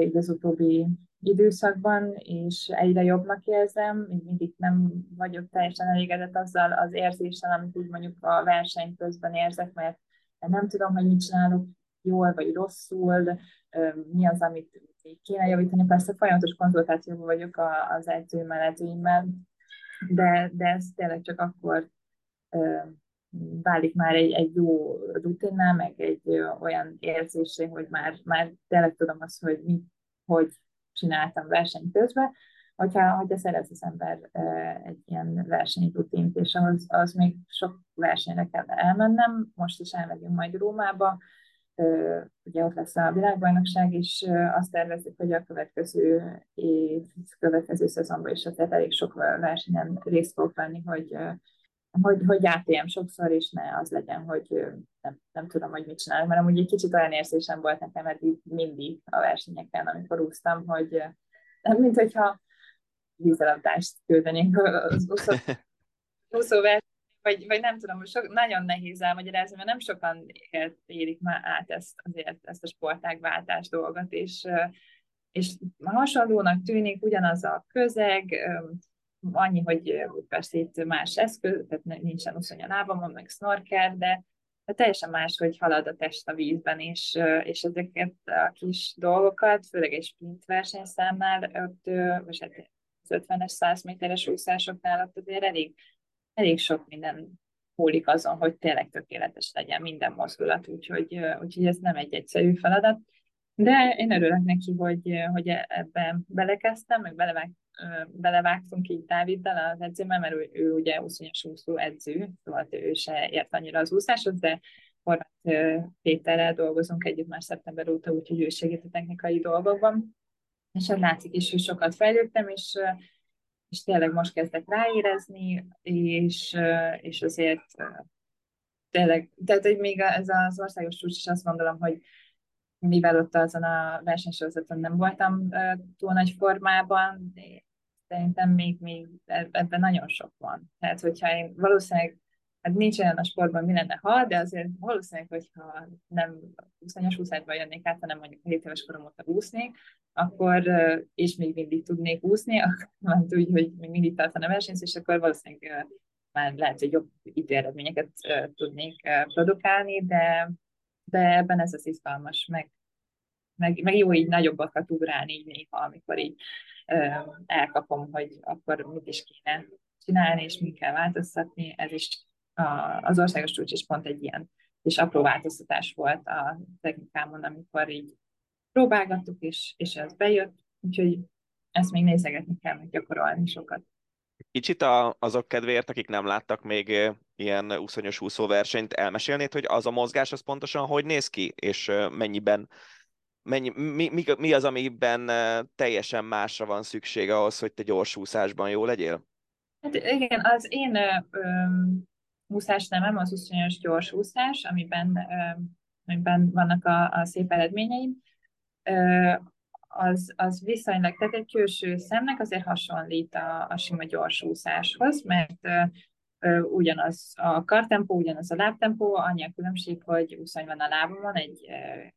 így az utóbbi időszakban, és egyre jobbnak érzem, így mindig nem vagyok teljesen elégedett azzal az érzéssel, amit úgy mondjuk a verseny közben érzek, mert nem tudom, hogy mit csinálok jól vagy rosszul, mi az, amit kéne javítani. Persze folyamatos konzultációban vagyok az edzőimmel, edzőimmel, de, de ez tényleg csak akkor válik már egy, egy jó rutinná, meg egy olyan érzésé, hogy már, már tényleg tudom azt, hogy mit, hogy csináltam verseny közben, hogyha, hogyha szerez az ember egy ilyen versenyrutint, és az, az még sok versenyre kell elmennem, most is elmegyünk majd Rómába, ugye ott lesz a világbajnokság, és azt tervezik, hogy a következő év, következő szezonban is tehát elég sok versenyen részt fog venni, hogy, hogy, hogy átéljem sokszor, és ne az legyen, hogy nem, nem tudom, hogy mit csinálok, mert amúgy egy kicsit olyan érzésem volt nekem eddig mindig a versenyeken, amikor úsztam, hogy mint hogyha vízilabdást küldenék az úszó, úszó versenyek. Vagy, vagy nem tudom, hogy sok, nagyon nehéz elmagyarázni, mert nem sokan élik már át ezt, azért, ezt a sportágváltás dolgot, és, és hasonlónak tűnik, ugyanaz a közeg, annyi, hogy persze itt más eszköz, tehát nincsen uszony a lábamon, meg snorkel, de teljesen más, hogy halad a test a vízben, és, és ezeket a kis dolgokat, főleg egy sprint versenyszámnál, ott, most hát az ötvenes, száz méteres úszásoknál ott azért elég elég sok minden múlik azon, hogy tényleg tökéletes legyen minden mozdulat, úgyhogy, úgyhogy ez nem egy egyszerű feladat. De én örülök neki, hogy, hogy ebben belekezdtem, meg belevág, belevágtunk így Dáviddal az edzőmmel, mert ő, ő ugye úszonyos úszó edző, szóval ő se ért annyira az úszáshoz, de Horváth Péterrel dolgozunk együtt már szeptember óta, úgyhogy ő segít a technikai dolgokban. És hát látszik is, hogy sokat fejlődtem, és és tényleg most kezdek ráérezni, és, és azért tényleg, tehát hogy még ez az országos csúcs is azt gondolom, hogy mivel ott azon a versenysorozaton nem voltam túl nagy formában, szerintem még, még ebben nagyon sok van. Tehát hogyha én valószínűleg, hát nincs olyan a sportban, mi lenne ha, de azért valószínűleg, hogyha nem huszonöt huszonegyben jönnék át, hanem mondjuk hét éves korom óta úsznék, akkor, és még mindig tudnék úszni, akkor úgy, hogy még mindig tartana versenyzés, és akkor valószínűleg már lehet, hogy jobb időeredményeket tudnék produkálni, de, de ebben ez az izgalmas, meg, meg, meg jó így nagyobbakat ugrálni így néha, amikor így elkapom, hogy akkor mit is kéne csinálni, és mit kell változtatni, ez is az országos csúcs is pont egy ilyen és apró változtatás volt a technikámon, amikor így próbálgattuk, és, és ez bejött, úgyhogy ezt még nézegetni kell, meg gyakorolni sokat. Kicsit a, azok kedvéért, akik nem láttak még ilyen úszonyos úszóversenyt, elmesélnéd, hogy az a mozgás az pontosan hogy néz ki, és mennyiben, mennyi, mi, mi, mi az, amiben teljesen másra van szükség ahhoz, hogy te gyors úszásban jó legyél? Hát igen, az én... Öm, úszás nemem, az úszonyos gyors úszás, amiben, amiben vannak a, a szép eredményeim, az, az viszonylag, tehát egy külső szemnek azért hasonlít a, a sima gyors úszáshoz, mert ugyanaz a kartempó, ugyanaz a lábtempó, annyi a különbség, hogy úszony van a lábamon, egy,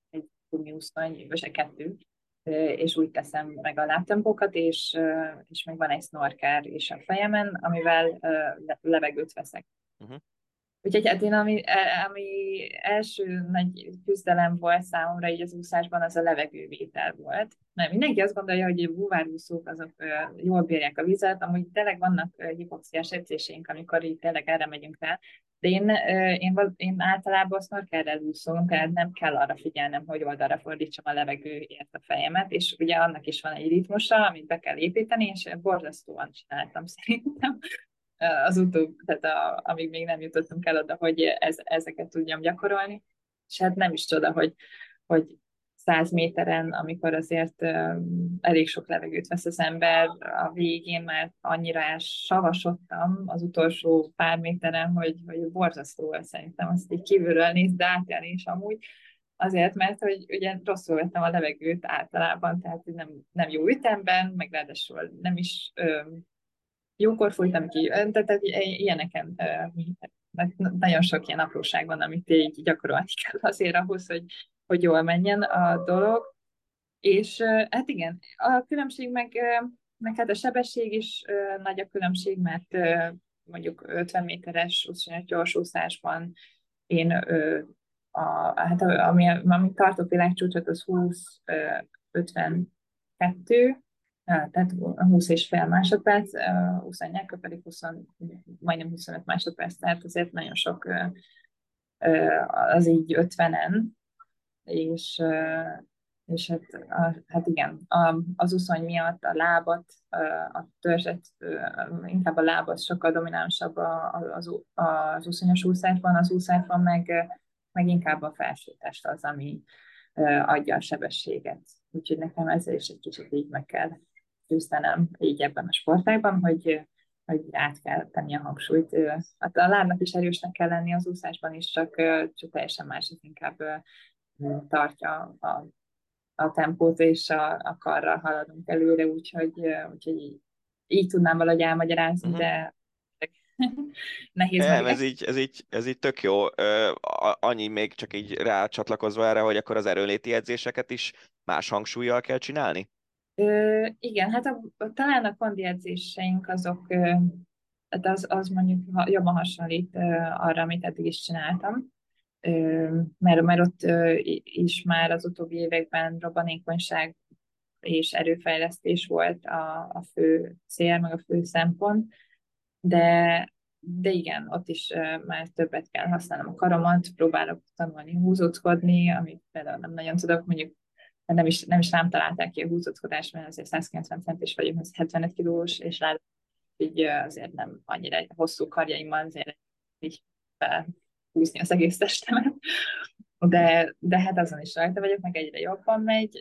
egy gumi úszony, vagy kettő, és úgy teszem meg a lábtempókat, és, és még van egy snorker is a fejemen, amivel levegőt veszek. Uh-huh. Úgyhogy hát én, ami, ami első nagy küzdelem volt számomra így az úszásban, az a levegővétel volt. Mert mindenki azt gondolja, hogy a búvárúszók azok jól bírják a vizet, amúgy tényleg vannak hipoxiás edzéseink, amikor így tényleg erre megyünk rá. De én, én, én általában snorkerrel úszom, tehát nem kell arra figyelnem, hogy oldalra fordítsam a levegőért a fejemet, és ugye annak is van egy ritmusa, amit be kell építeni, és borzasztóan csináltam szerintem. Az utóbb, tehát a, amíg még nem jutottunk el oda, hogy ez, ezeket tudjam gyakorolni, és hát nem is csoda, hogy, hogy száz méteren, amikor azért um, elég sok levegőt vesz az ember, a végén már annyira elsavasodtam az utolsó pár méteren, hogy, hogy borzasztó, szerintem azt így kívülről néz, de átjárni is amúgy, azért, mert hogy ugye rosszul vettem a levegőt általában, tehát nem, nem jó ütemben, meg ráadásul nem is... Um, Jókor fújtam ki, tehát ilyeneken, nagyon sok ilyen apróság van, amit így gyakorolni kell azért ahhoz, hogy, hogy jól menjen a dolog. És hát igen, a különbség meg, meg hát a sebesség is nagy a különbség, mert mondjuk ötven méteres úszonyos gyorsúszásban én, a, hát ami, ami tartott világcsúcsot, az húsz ötvenkettő, tehát húsz és fél másodperc, úszanyákkal pedig húsz, majdnem huszonöt másodperc, tehát azért nagyon sok az így ötvenen, és, és hát, hát igen, az úszony miatt a lábat, a törzset, inkább a lábat sokkal dominánsabb az, az úszonyos úszásban, az úszásban meg, meg inkább a felsőtest az, ami adja a sebességet. Úgyhogy nekem ezzel is egy kicsit így meg kell küzdenem így ebben a sportágban, hogy, hogy át kell tenni a hangsúlyt. A lábnak is erősnek kell lenni az úszásban is, csak, csak teljesen más, az inkább tartja a, a tempót, és a, a karral haladunk előre, úgyhogy, úgyhogy így, így tudnám valahogy elmagyarázni, uh-huh. de nehéz. Nem, ez így, ez, így, ez így tök jó. Annyi még csak így rácsatlakozva erre, hogy akkor az erőléti edzéseket is más hangsúllyal kell csinálni? Ö, igen, hát a, talán a kondi edzéseink azok, hát az, az mondjuk ha, jobban hasonlít arra, amit eddig is csináltam, ö, mert, mert ott is már az utóbbi években robbanékonyság és erőfejlesztés volt a, a fő cél, meg a fő szempont, de, de igen, ott is uh, már többet kell használnom a karomat, próbálok tanulni húzóckodni, amit például nem nagyon tudok, mondjuk nem is, nem is rám találták ki a húzóckodást, mert azért százkilencven centis vagyok, az hetvenöt kilós, és látom, így uh, azért nem annyira egy hosszú karjaimmal azért így felhúzni az egész testemet. De, de hát azon is rajta vagyok, meg egyre jobban megy,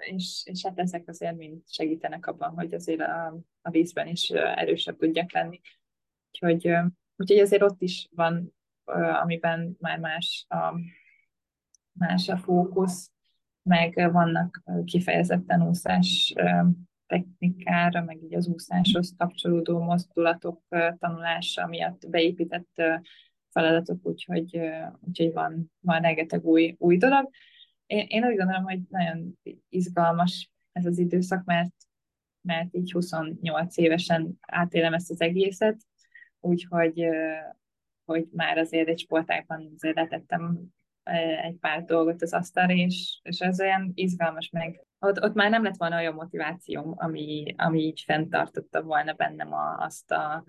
és, és hát ezek azért mind segítenek abban, hogy azért a, a vízben is erősebb tudjak lenni. Úgyhogy, úgyhogy azért ott is van, amiben már más a, más a fókusz, meg vannak kifejezetten úszás technikára, meg így az úszáshoz kapcsolódó mozdulatok tanulása miatt beépített feladatok, úgyhogy, úgyhogy van, van rengeteg új, új dolog. Én, én úgy gondolom, hogy nagyon izgalmas ez az időszak, mert, mert így huszonnyolc évesen átélem ezt az egészet, úgyhogy hogy már azért egy sportágban azért letettem egy pár dolgot az asztalra, és, és ez olyan izgalmas, meg ott, ott már nem lett volna olyan motivációm, ami, ami így fenntartotta volna bennem a, azt a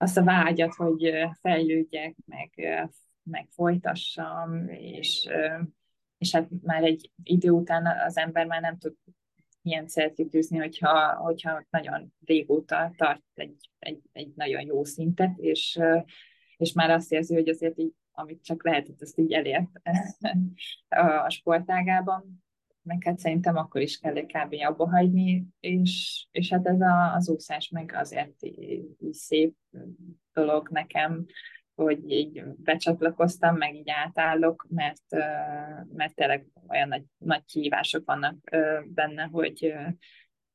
azt a vágyat, hogy fejlődjek, meg, meg folytassam, és, és hát már egy idő után az ember már nem tud ilyen célt kitűzni, hogyha, hogyha nagyon régóta tart egy, egy, egy nagyon jó szintet, és, és már azt érzi, hogy azért így, amit csak lehetett, azt így elért a sportágában. Meg hát szerintem akkor is kell kb. Abba hagyni, és, és hát ez a, az úszás meg azért így, így szép dolog nekem, hogy így becsatlakoztam, meg így átállok, mert, mert tényleg olyan nagy, nagy kihívások vannak benne, hogy,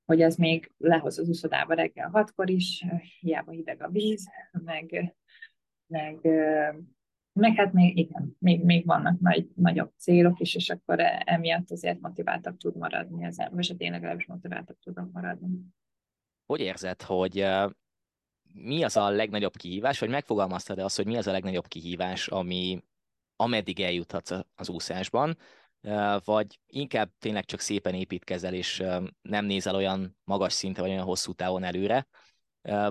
hogy ez még lehoz az úszodába reggel hatkor is, hiába hideg a víz, meg, meg, meg hát még, igen, még, még vannak nagy, nagyobb célok is, és akkor emiatt azért motiváltabb tud maradni az ember, és hát én legalábbis motiváltabb tudok maradni. Hogy érzed, hogy mi az a legnagyobb kihívás, vagy megfogalmaztad-e azt, hogy mi az a legnagyobb kihívás, ami ameddig eljuthatsz az úszásban, vagy inkább tényleg csak szépen építkezel, és nem nézel olyan magas szinte, vagy olyan hosszú távon előre,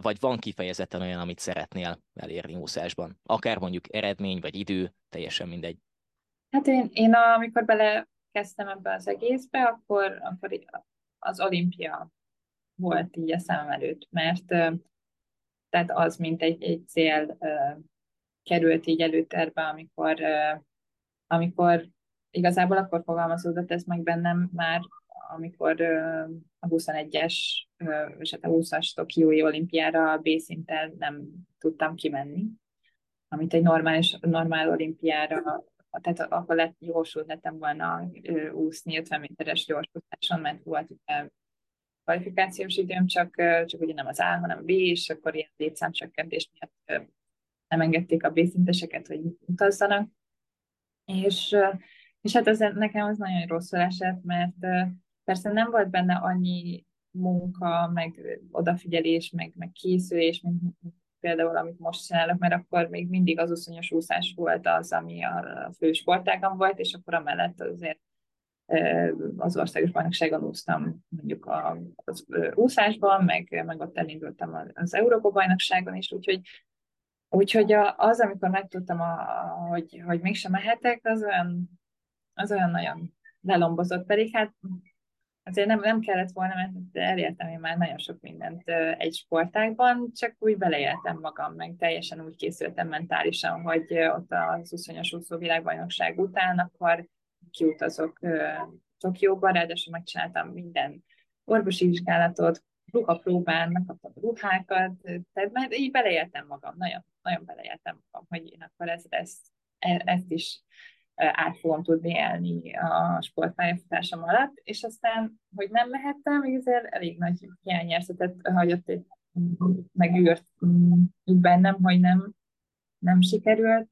vagy van kifejezetten olyan, amit szeretnél elérni úszásban? Akár mondjuk eredmény, vagy idő, teljesen mindegy. Hát én, én amikor belekezdtem ebbe az egészbe, akkor, akkor az olimpia volt így a szám előtt, mert tehát az, mint egy, egy cél került így előtérbe, amikor, amikor igazából akkor fogalmazódott ez meg bennem már, amikor a huszonegyes, és hát a húszas tokiói olimpiára a B-szinten nem tudtam kimenni, amit egy normális, normál olimpiára, tehát akkor lett, jósult lettem volna úszni ötven méteres gyorsfutáson, mert volt kvalifikációs időm, csak, csak ugye nem az A, hanem a B, és akkor ilyen létszámcsökkentés miatt nem engedték a B-szinteseket, hogy utazzanak, és És hát az, nekem az nagyon rosszul esett, mert persze nem volt benne annyi munka, meg odafigyelés, meg, meg készülés, mint például, amit most csinálok, mert akkor még mindig az uszonyos úszás volt az, ami a fő sportágam volt, és akkor amellett azért az országos bajnokságon úsztam mondjuk az úszásban, meg, meg ott elindultam az Európa-bajnokságon is, úgyhogy úgyhogy az, amikor megtudtam, a, hogy, hogy mégsem mehetek, az olyan az olyan nagyon lelombozott, pedig hát azért nem, nem kellett volna, mert elértem én már nagyon sok mindent egy sportágban, csak úgy beleéltem magam, meg teljesen úgy készültem mentálisan, hogy ott az uszonyos úszó világbajnokság után, akkor kiutazok Tokióba, ráadásul megcsináltam minden orvosi vizsgálatot, ruhapróbán, megkaptam a ruhákat, tehát már így beleéltem magam, nagyon, nagyon beleéltem magam, hogy én akkor ezt, ezt, ezt is át fogom tudni élni a sportpályafutásom alatt, és aztán, hogy nem mehettem, igazán elég nagy hiányérzetet hagyott egy megűrt így bennem, hogy nem, nem sikerült,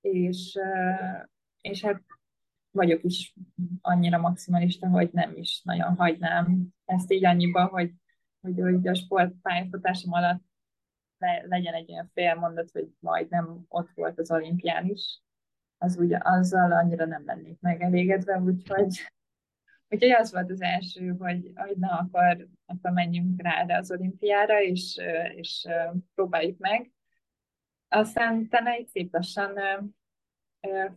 és, és hát vagyok is annyira maximalista, hogy nem is nagyon hagynám ezt így annyiba, hogy, hogy a sportpályafutásom alatt le, legyen egy olyan félmondat, hogy majdnem ott volt az olimpián is, az úgy, azzal annyira nem lennék megelégedve, úgyhogy, úgyhogy az volt az első, hogy, hogy na, akkor, akkor menjünk rá az olimpiára, és, és próbáljuk meg. Aztán utána így szép lassan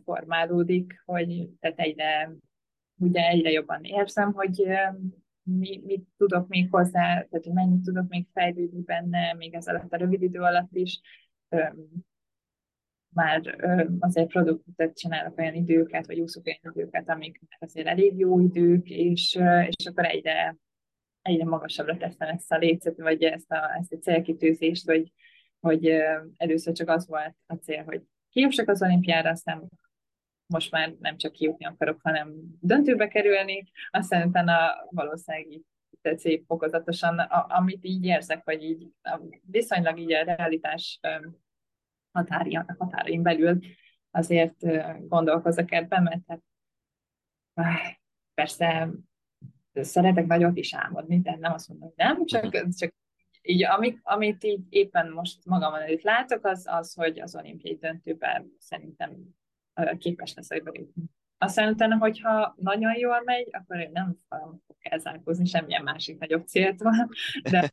formálódik, hogy tehát egyre, ugye egyre jobban érzem, hogy mi, mit tudok még hozzá, tehát hogy mennyit tudok még fejlődni benne, még ez alatt a rövid idő alatt is. Már azért produktot csinálok olyan időket, vagy úszok olyan időket, amik azért elég jó idők, és, és akkor egyre, egyre magasabbra teszem ezt a lécet, vagy ezt a, ezt a célkitűzést, vagy, hogy először csak az volt a cél, hogy kijussak az olimpiára, aztán most már nem csak kijutni akarok, hanem döntőbe kerülni, aztán utána valószínűleg így szép fokozatosan, a, amit így érzek, vagy így viszonylag így a realitás határaim belül azért gondolkozok ebben, mert hát, persze szeretek nagyot is álmodni, tehát nem azt mondom, hogy nem, csak, csak így, amit, amit így éppen most magamon előtt látok, az az, hogy az olimpiai döntőben szerintem képes leszek bejutni. Aztán utána, hogyha nagyon jól megy, akkor én nem fogok elzárkózni semmilyen másik nagyobb céltól, de,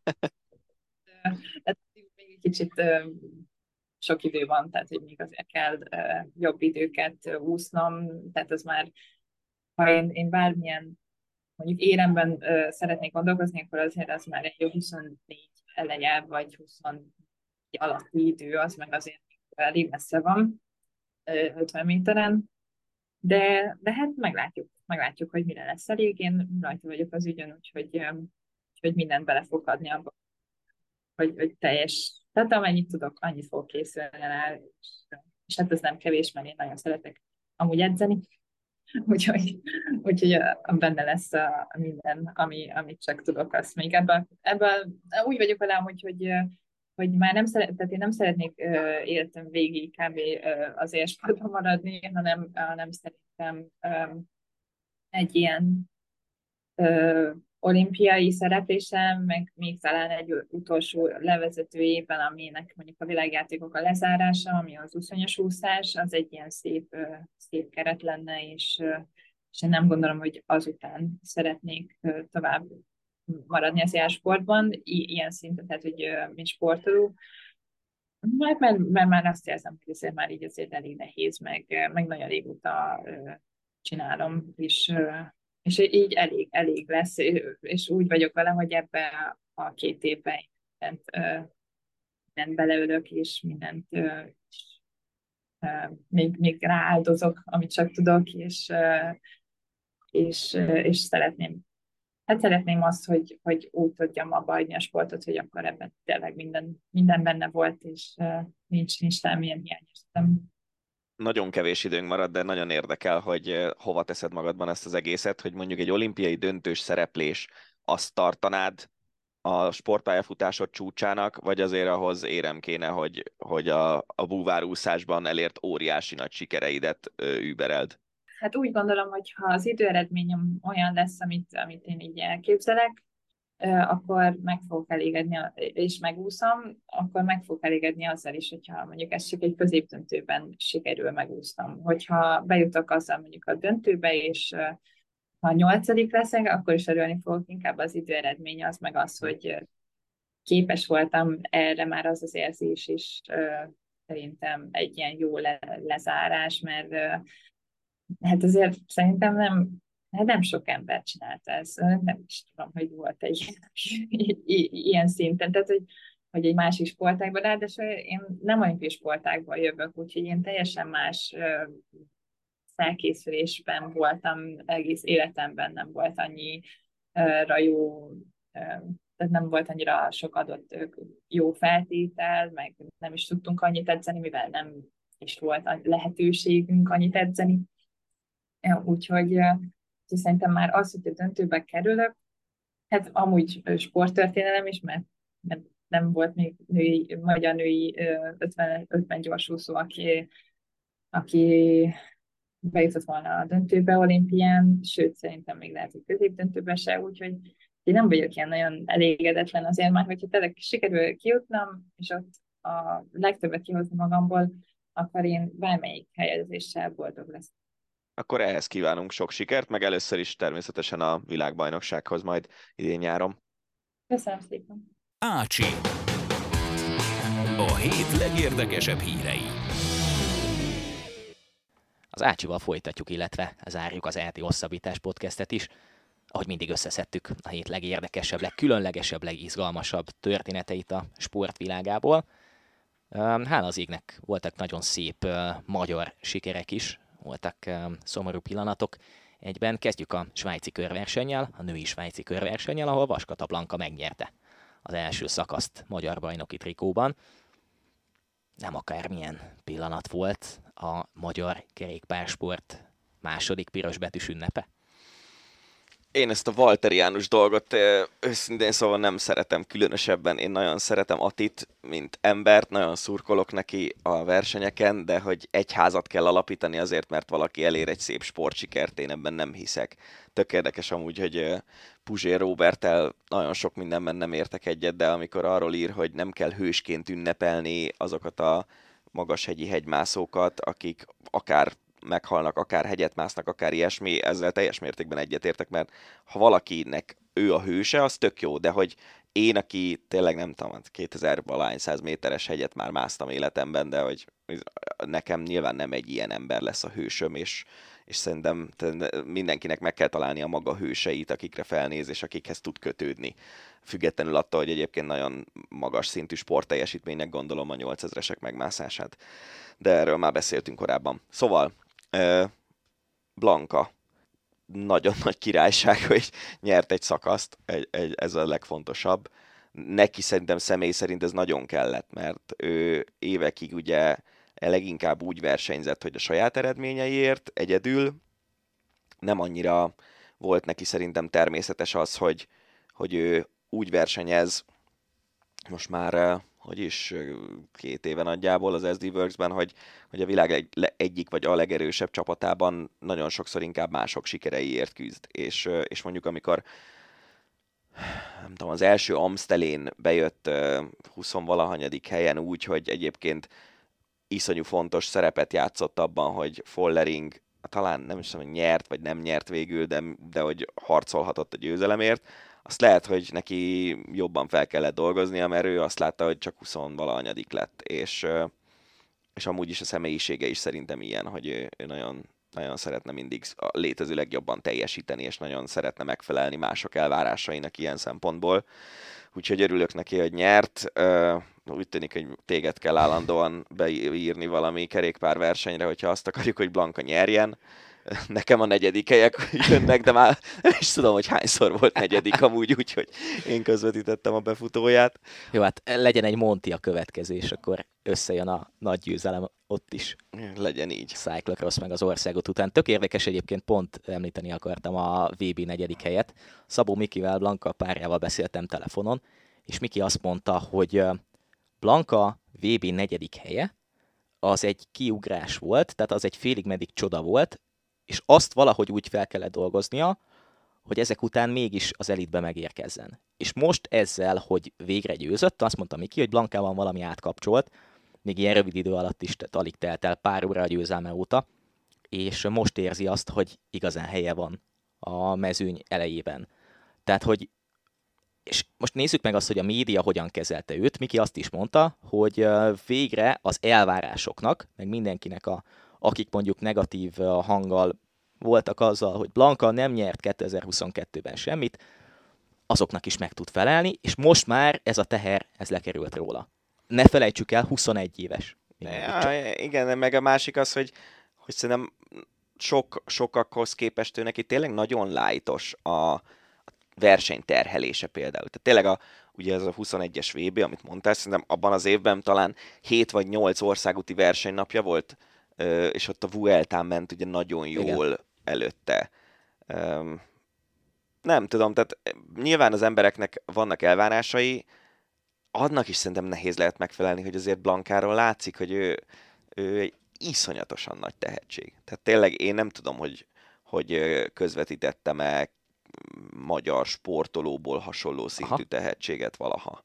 de, de még egy kicsit sok idő van, tehát hogy még azért kell uh, jobb időket úsznom, tehát az már, ha én, én bármilyen mondjuk éremben uh, szeretnék gondolkozni, akkor azért az már egy jó huszonnégy eleje, vagy huszonnégy alatti idő, az meg azért elég messze van, uh, ötven méteren, de, de hát meglátjuk, meglátjuk, hogy mire lesz elég, én rajta vagyok az ügyön, úgyhogy, um, úgyhogy mindent bele fog adni abba, hogy, hogy teljes. Tehát amennyit tudok, annyit fogok készülni el, és, és hát ez nem kevés, mert én nagyon szeretek amúgy edzeni, úgyhogy, úgyhogy benne lesz a minden, ami, amit csak tudok, azt még ebben, ebben úgy vagyok velem, hogy, hogy hogy már nem szeret, tehát én nem szeretnék ö, életem végig kb. Ö, az élsportban maradni, hanem, hanem szerintem ö, egy ilyen ö, olimpiai szereplésem, meg még talán egy utolsó levezető évben, aminek mondjuk a világjátékok a lezárása, ami az uszonyos úszás, az egy ilyen szép, ö, szép keret lenne, és, ö, és én nem gondolom, hogy azután szeretnék ö, tovább maradni az élsportban, i- ilyen szinten, tehát, hogy uh, mint sportoló, mert, mert, mert már azt érzem, hogy azért már így azért elég nehéz, meg, meg nagyon régóta uh, csinálom, és, uh, és így elég, elég lesz, és úgy vagyok vele, hogy ebben a két évben mindent, uh, mindent beleölök, és mindent uh, és, uh, még, még rááldozok, amit csak tudok, és, uh, és, uh, és szeretném Hát szeretném azt, hogy, hogy úgy tudjam abba adni a sportot, hogy akkor ebben tényleg minden, minden benne volt, és uh, nincs, nincs semmilyen hiányérzetem. Nagyon kevés időnk marad, de nagyon érdekel, hogy hova teszed magadban ezt az egészet, hogy mondjuk egy olimpiai döntős szereplés, azt tartanád a sportpályafutásod csúcsának, vagy azért ahhoz érem kéne, hogy, hogy a, a búvárúszásban elért óriási nagy sikereidet übereld? Hát úgy gondolom, hogy ha az időeredményem olyan lesz, amit, amit én így elképzelek, akkor meg fogok elégedni, és megúszom, akkor meg fogok elégedni azzal is, hogyha mondjuk ez csak egy középdöntőben sikerül megúsznom. Hogyha bejutok azzal mondjuk a döntőbe, és ha nyolcadik leszek, akkor is örülni fogok, inkább az időeredmény az meg az, hogy képes voltam erre, már az az érzés is szerintem egy ilyen jó le- lezárás, mert hát azért szerintem nem, hát nem sok ember csinálta ezt, nem is tudom, hogy volt egy ilyen szinten, tehát hogy, hogy egy másik sportágban, ráadásul én nem olimpiai sportágban jövök, úgyhogy én teljesen más felkészülésben voltam, egész életemben nem volt annyira jó, tehát nem volt annyira sok adott jó feltétel, meg nem is tudtunk annyit edzeni, mivel nem is volt a lehetőségünk annyit edzeni. Úgyhogy szerintem már az, hogy a döntőbe kerülök, hát amúgy sporttörténelem is, mert, mert nem volt még női, magyar női ötven, ötven gyorsúszó, aki, aki bejutott volna a döntőbe olimpián, sőt szerintem még lehet, hogy középdöntőbe se, úgyhogy én nem vagyok ilyen nagyon elégedetlen azért már, hogyha tényleg sikerül kijutnom, és ott a legtöbbet kihozni magamból, akkor én bármelyik helyezéssel boldog lesz. Akkor ehhez kívánunk sok sikert, meg először is természetesen a világbajnoksághoz majd idén nyáron. Köszönöm szépen. Ácsi. A hét legérdekesebb hírei. Az Ácsival folytatjuk, illetve zárjuk az E H F hosszabbítás podcastet is. Ahogy mindig összeszedtük a hét legérdekesebb, legkülönlegesebb, legizgalmasabb történeteit a sportvilágából. Hála az égnek voltak nagyon szép magyar sikerek is, voltak szomorú pillanatok. Egyben kezdjük a svájci körversennyel, a női svájci körversennyel, ahol Vas Blanka megnyerte az első szakaszt magyar bajnoki trikóban. Nem akármilyen pillanat volt a magyar kerékpársport második pirosbetűs ünnepe. Én ezt a walteriánus dolgot őszintén szóval nem szeretem különösebben. Én nagyon szeretem Atit, mint embert, nagyon szurkolok neki a versenyeken, de hogy egy házat kell alapítani azért, mert valaki elér egy szép sportsikert, én ebben nem hiszek. Tök érdekes amúgy, hogy Puzsér Róberttel nagyon sok mindenben nem értek egyet, de amikor arról ír, hogy nem kell hősként ünnepelni azokat a magashegyi hegymászókat, akik akár meghalnak, akár hegyet másznak, akár ilyesmi, ezzel teljes mértékben egyetértek, mert ha valakinek ő a hőse, az tök jó, de hogy én, aki tényleg nem tudom, kétezer-valahány száz méteres hegyet már másztam életemben, de hogy nekem nyilván nem egy ilyen ember lesz a hősöm, és, és szerintem mindenkinek meg kell találni a maga hőseit, akikre felnéz, és akikhez tud kötődni. Függetlenül attól, hogy egyébként nagyon magas szintű sportteljesítménynek gondolom a nyolcezresek megmászását. De erről már beszéltünk korábban. Szóval Blanka nagyon nagy királyság, hogy nyert egy szakaszt, egy, egy, ez a legfontosabb. Neki szerintem személy szerint ez nagyon kellett, mert ő évekig ugye leginkább úgy versenyzett, hogy a saját eredményeiért egyedül. Nem annyira volt neki szerintem természetes az, hogy, hogy ő úgy versenyez, most már hogy is két éve nagyjából az es dé Works-ben, hogy, hogy a világ egyik vagy a legerősebb csapatában nagyon sokszor inkább mások sikereiért küzd. És, és mondjuk amikor nem tudom, az első Amstelén bejött huszonvalahanyadik helyen úgy, hogy egyébként iszonyú fontos szerepet játszott abban, hogy Follering talán nem is tudom, hogy nyert, vagy nem nyert végül, de, de hogy harcolhatott a győzelemért, azt lehet, hogy neki jobban fel kellett dolgoznia, mert ő azt látta, hogy csak huszonvalahanyadik lett, és, és amúgy is a személyisége is szerintem ilyen, hogy ő, ő nagyon, nagyon szeretne mindig a létező legjobban teljesíteni, és nagyon szeretne megfelelni mások elvárásainak ilyen szempontból. Úgyhogy örülök neki, hogy nyert. Úgy tűnik, hogy téged kell állandóan beírni valami kerékpárversenyre, hogyha azt akarjuk, hogy Blanka nyerjen. Nekem a negyedik helyek jönnek, de már nem is tudom, hogy hányszor volt negyedik amúgy, úgyhogy én közvetítettem a befutóját. Jó, hát legyen egy Monti a következő, és akkor összejön a nagy győzelem ott is. Legyen így. Cyclocross meg az országot után. Tök érdekes egyébként, pont említeni akartam a vé bé negyedik helyet. Szabó Mikivel, Blanka párjával beszéltem telefonon, és Miki azt mondta, hogy Blanka vé bé negyedik helye az egy kiugrás volt, tehát az egy félig-meddig csoda volt, és azt valahogy úgy fel kellett dolgoznia, hogy ezek után mégis az elitbe megérkezzen. És most ezzel, hogy végre győzött, azt mondta Miki, hogy Blankában valami átkapcsolt, még ilyen rövid idő alatt is, tehát alig telt el pár óra a győzelme óta, és most érzi azt, hogy igazán helye van a mezőny elejében. Tehát, hogy és most nézzük meg azt, hogy a média hogyan kezelte őt. Miki azt is mondta, hogy végre az elvárásoknak, meg mindenkinek a akik mondjuk negatív hanggal voltak azzal, hogy Blanka nem nyert kétezer-huszonkettőben semmit, azoknak is meg tud felelni, és most már ez a teher, ez lekerült róla. Ne felejtsük el, huszonegy éves. Ja, igen, meg a másik az, hogy, hogy szerintem sok, sokakhoz képest ő neki tényleg nagyon lájtos a versenyterhelése például. Tehát tényleg a, ugye ez a huszonegyes vé bé, amit mondtál, szerintem abban az évben talán hét vagy nyolc országúti versenynapja volt, és ott a Vueltán ment ugye nagyon jól. Igen. Előtte. Nem tudom, tehát nyilván az embereknek vannak elvárásai, annak is szerintem nehéz lehet megfelelni, hogy azért Blankáról látszik, hogy ő, ő egy iszonyatosan nagy tehetség. Tehát tényleg én nem tudom, hogy, hogy közvetítettem-e magyar sportolóból hasonló szintű Aha. tehetséget valaha.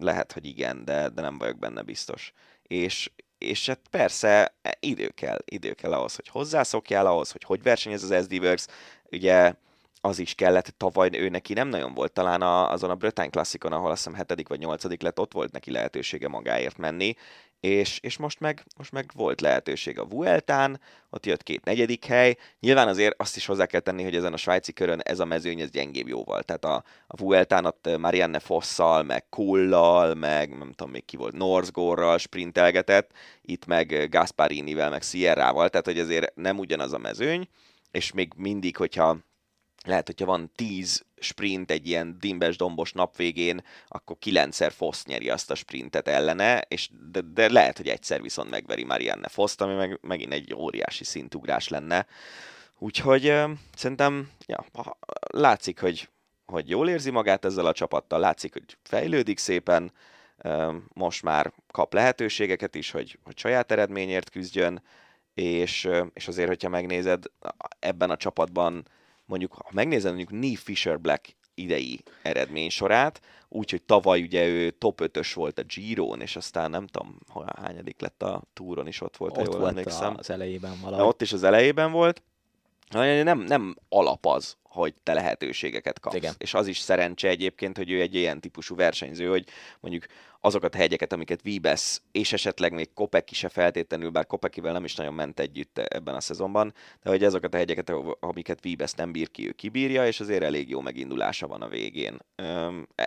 Lehet, hogy igen, de, de nem vagyok benne biztos. És és hát persze idő kell, idő kell ahhoz, hogy hozzászokjál, ahhoz, hogy hogy versenyez az es dé Works. Ugye az is kellett, tavaly ő neki nem nagyon volt talán a, azon a Bretagne klasszikon, ahol azt hiszem hetedik vagy nyolcadik lett, ott volt neki lehetősége magáért menni, és, és most, meg, most meg volt lehetőség a Vueltán, ott jött két negyedik hely. Nyilván azért azt is hozzá kell tenni, hogy ezen a svájci körön ez a mezőny ez gyengébb jóval. Tehát a, a Vueltán ott Marianne Vosszal, meg Kullal, meg nem tudom még ki volt, Norsgorral sprintelgetett, itt meg Gasparinivel, meg Sierrával, tehát hogy azért nem ugyanaz a mezőny, és még mindig, hogyha lehet, hogyha van tíz sprint egy ilyen dimbes-dombos nap végén, akkor kilencszer Fosz nyeri azt a sprintet ellene, és de, de lehet, hogy egyszer viszont megveri Marianne Foszt, ami meg, megint egy óriási szintugrás lenne. Úgyhogy ö, szerintem ja, látszik, hogy, hogy jól érzi magát ezzel a csapattal, látszik, hogy fejlődik szépen, ö, most már kap lehetőségeket is, hogy, hogy saját eredményért küzdjön, és, és azért, hogyha megnézed, ebben a csapatban mondjuk, ha megnézem mondjuk Ney Fisher Black idei eredmény sorát, úgyhogy tavaly ugye ő top ötös volt a Giron, és aztán nem tudom, hányadik lett a túron is ott volt, ha jól emlékszem. Ott az elejében valahogy. Ott is az elejében volt. Nem, nem alap az, hogy te lehetőségeket kapsz. Igen. És az is szerencse egyébként, hogy ő egy ilyen típusú versenyző, hogy mondjuk azokat a hegyeket, amiket Vibesz, és esetleg még Kopecky se feltétlenül, bár Kopekivel nem is nagyon ment együtt ebben a szezonban, de hogy azokat a hegyeket, amiket Vibesz nem bír ki, ő kibírja, és azért elég jó megindulása van a végén.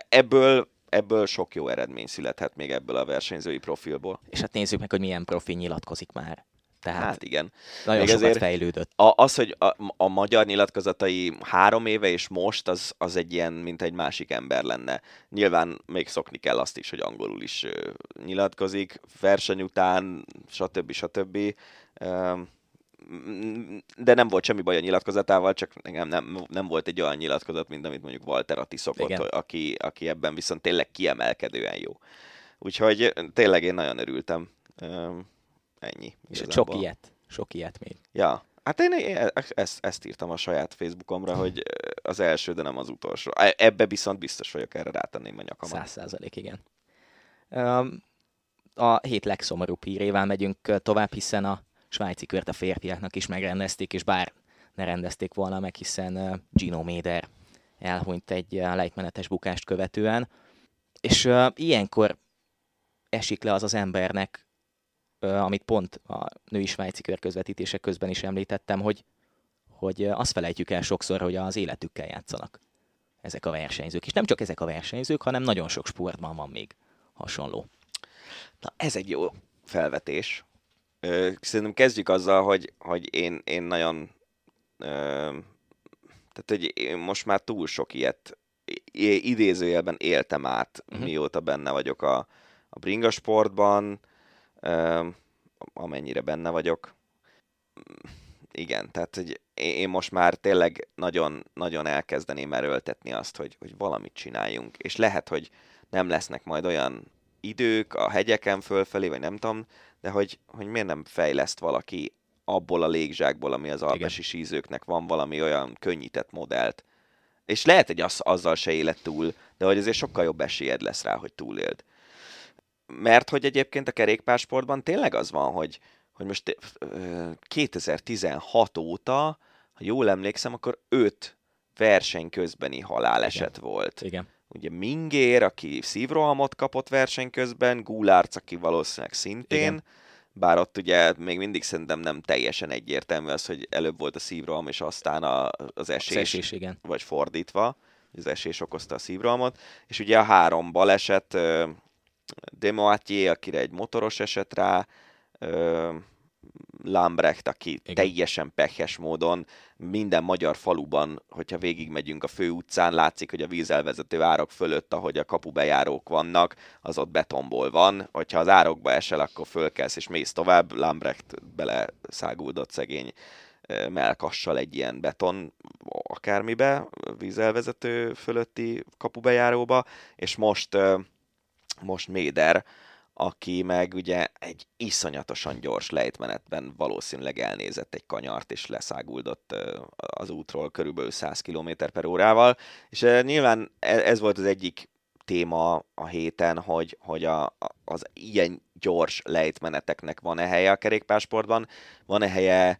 Ebből, ebből sok jó eredmény születhet még ebből a versenyzői profilból. És hát nézzük meg, hogy milyen profi nyilatkozik már. Tehát hát igen. Nagyon még sokat fejlődött. A, az, hogy a, a magyar nyilatkozatai három éve és most, az, az egy ilyen, mint egy másik ember lenne. Nyilván még szokni kell azt is, hogy angolul is uh, nyilatkozik, verseny után, stb. stb. Uh, de nem volt semmi baj a nyilatkozatával, csak nem, nem, nem volt egy olyan nyilatkozat, mint amit mondjuk Walter Atti szokott, aki, aki ebben viszont tényleg kiemelkedően jó. Úgyhogy tényleg én nagyon örültem. Um, ennyi. És sok ilyet. Sok ilyet még. Ja. Hát én, én ezt, ezt írtam a saját Facebookomra, hogy az első, de nem az utolsó. Ebbe viszont biztos vagyok, erre rátenném a nyakamat. Száz százalék, igen. Um, a hét legszomorúbb hírével megyünk tovább, hiszen a svájci kört a férfiaknak is megrendezték, és bár ne rendezték volna meg, hiszen Gino Mäder elhunyt egy lejtmenetes bukást követően. És uh, ilyenkor esik le az az embernek, uh, amit pont a női svájci kör közvetítése közben is említettem, hogy, hogy azt felejtjük el sokszor, hogy az életükkel játszanak ezek a versenyzők. És nem csak ezek a versenyzők, hanem nagyon sok sportban van még hasonló. Na, ez egy jó felvetés. Ö, szerintem kezdjük azzal, hogy, hogy én, én nagyon... Ö, tehát, hogy én most már túl sok ilyet idézőjelben éltem át, uh-huh. mióta benne vagyok a, a bringasportban, ö, amennyire benne vagyok. Igen, tehát, hogy én most már tényleg nagyon, nagyon elkezdeném erőltetni azt, hogy, hogy valamit csináljunk. És lehet, hogy nem lesznek majd olyan idők a hegyeken fölfelé, vagy nem tudom, de hogy, hogy miért nem fejleszt valaki abból a légzsákból, ami az alpesi sízőknek van, valami olyan könnyített modellt. És lehet, hogy az, azzal se éled túl, de hogy azért sokkal jobb esélyed lesz rá, hogy túléld. Mert hogy egyébként a kerékpársportban tényleg az van, hogy, hogy most kétezer-tizenhat óta, ha jól emlékszem, akkor öt verseny közbeni haláleset igen. volt. Igen. Ugye Mingér, aki szívrohamot kapott verseny közben, Gulárc, aki valószínűleg szintén, igen. bár ott ugye még mindig szerintem nem teljesen egyértelmű az, hogy előbb volt a szívroham, és aztán a, az esés, az esés igen. vagy fordítva, az esés okozta a szívrohamot, és ugye a három baleset, uh, Demoatier, akire egy motoros esett rá, uh, Lambrecht, aki igen. teljesen pehes módon minden magyar faluban, hogyha végigmegyünk a főutcán, látszik, hogy a vízelvezető árok fölött, ahogy a kapubejárók vannak, az ott betonból van. Hogyha az árokba esel, akkor fölkelsz és mész tovább. Lambrecht beleszáguldott szegény mellkassal egy ilyen beton akármibe, vízelvezető fölötti kapubejáróba, és most, most Mäder, aki meg ugye egy iszonyatosan gyors lejtmenetben valószínűleg elnézett egy kanyart, és leszáguldott az útról körülbelül száz kilométer per órával. És nyilván ez volt az egyik téma a héten, hogy, hogy a, az ilyen gyors lejtmeneteknek van-e helye a kerékpársportban, van-e helye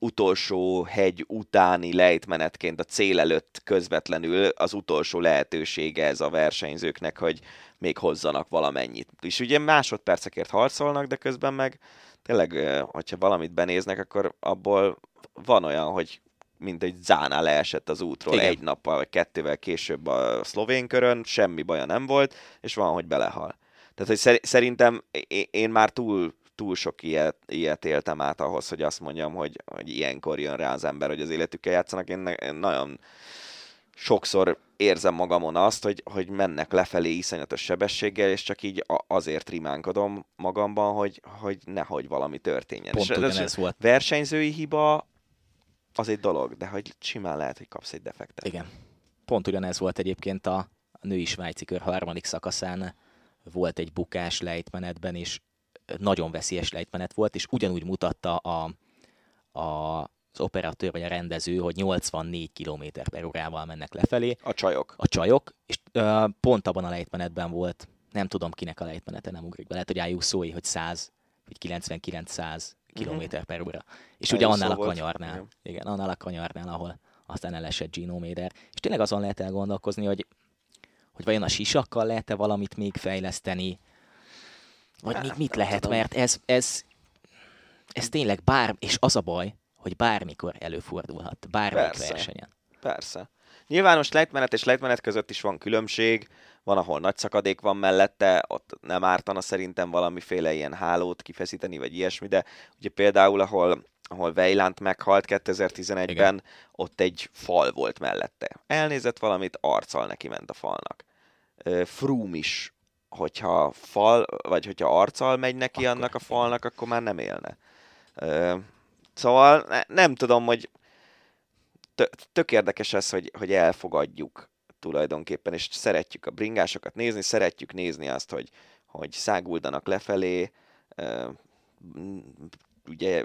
utolsó hegy utáni lejtmenetként a cél előtt közvetlenül az utolsó lehetősége ez a versenyzőknek, hogy még hozzanak valamennyit. És ugye másodpercekért harcolnak, de közben meg tényleg, hogyha valamit benéznek, akkor abból van olyan, hogy mint egy Zána leesett az útról igen. egy nappal, vagy kettővel később a szlovén körön, semmi baja nem volt, és van, hogy belehal. Tehát, hogy szerintem én már túl túl sok ilyet, ilyet éltem át ahhoz, hogy azt mondjam, hogy, hogy ilyenkor jön rá az ember, hogy az életükkel játszanak. Én, én nagyon sokszor érzem magamon azt, hogy, hogy mennek lefelé iszonyatos sebességgel, és csak így azért rimánkodom magamban, hogy, hogy nehogy valami történjen. Pont ugyanez volt. Versenyzői hiba az egy dolog, de hogy simán lehet, hogy kapsz egy defektet. Igen. Pont ugyanez volt egyébként a női svájci kör harmadik szakaszán. Volt egy bukás lejtmenetben is, nagyon veszélyes lejtmenet volt, és ugyanúgy mutatta a, a, az operatőr vagy a rendező, hogy nyolcvannégy kilométer per órával mennek lefelé. A csajok. A csajok, és ö, pont abban a lejtmenetben volt, nem tudom kinek a lejtmenete, nem ugrik be, lehet, hogy Ayuso-i, hogy száz, vagy kilencvenkilenc-száz kilométer per óra. És ugye annál a kanyarnál, igen. igen, annál a kanyarnál, ahol aztán elesett Gino Mäder. És tényleg azon lehet elgondolkozni, hogy, hogy vajon a sisakkal lehet-e valamit még fejleszteni, vagy hát, még mit lehet, mert ez, ez, ez tényleg bár, és az a baj, hogy bármikor előfordulhat, bármelyik persze, versenyen. Persze. Nyilván most lejtmenet és lejtmenet között is van különbség, van, ahol nagy szakadék van mellette, ott nem ártana szerintem valamiféle ilyen hálót kifeszíteni, vagy ilyesmi, de ugye például, ahol, ahol Weiland meghalt kétezer-tizenegyben, igen. ott egy fal volt mellette. Elnézett valamit, arccal neki ment a falnak. Froome is hogyha fal, vagy hogyha arccal megy neki akkor annak a falnak, akkor már nem élne. Ö, szóval ne, nem tudom, hogy tök érdekes ez, hogy, hogy elfogadjuk tulajdonképpen, és szeretjük a bringásokat nézni, szeretjük nézni azt, hogy, hogy száguldanak lefelé, ugye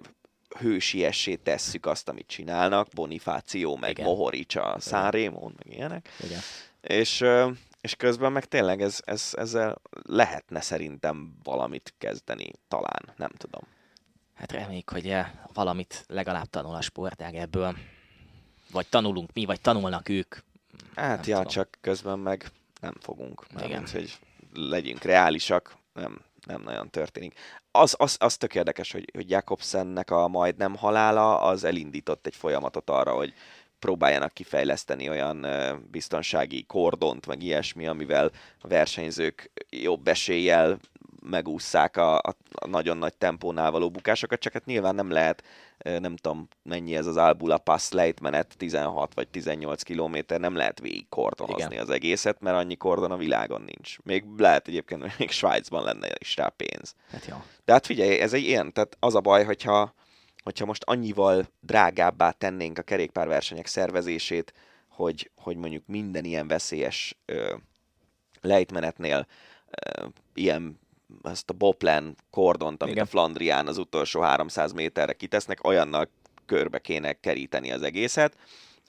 hősiessé tesszük azt, amit csinálnak, Bonifáció, meg igen. Mohoric a Sanremón, meg ilyenek. Igen. És, és közben meg tényleg ez, ez, ezzel lehetne szerintem valamit kezdeni, talán, nem tudom. Hát reméljük, hogy valamit legalább tanul a sportág ebből. Vagy tanulunk mi, vagy tanulnak ők. Hát ja, tudom. Csak közben meg nem fogunk. Mert hogy legyünk reálisak, nem, nem nagyon történik. Az, az, az tök érdekes, hogy, hogy Jakobsennek a majdnem halála, az elindított egy folyamatot arra, hogy próbáljanak kifejleszteni olyan biztonsági kordont, meg ilyesmi, amivel a versenyzők jobb eséllyel megússzák a, a, a nagyon nagy tempónál való bukásokat, csak hát nyilván nem lehet, nem tudom mennyi ez az Albula Pass lejtmenet, tizenhat vagy tizennyolc kilométer, nem lehet végig kordonozni az egészet, mert annyi kordon a világon nincs. Még lehet egyébként, hogy még Svájcban lenne is rá pénz. Hát jó. De hát figyelj, ez egy ilyen, tehát az a baj, hogyha, hogyha most annyival drágábbá tennénk a kerékpárversenyek szervezését, hogy, hogy mondjuk minden ilyen veszélyes ö, lejtmenetnél ö, ilyen azt a boplen kordont, amit igen. a Flandrián az utolsó háromszáz méterre kitesznek, olyannal körbe kéne keríteni az egészet,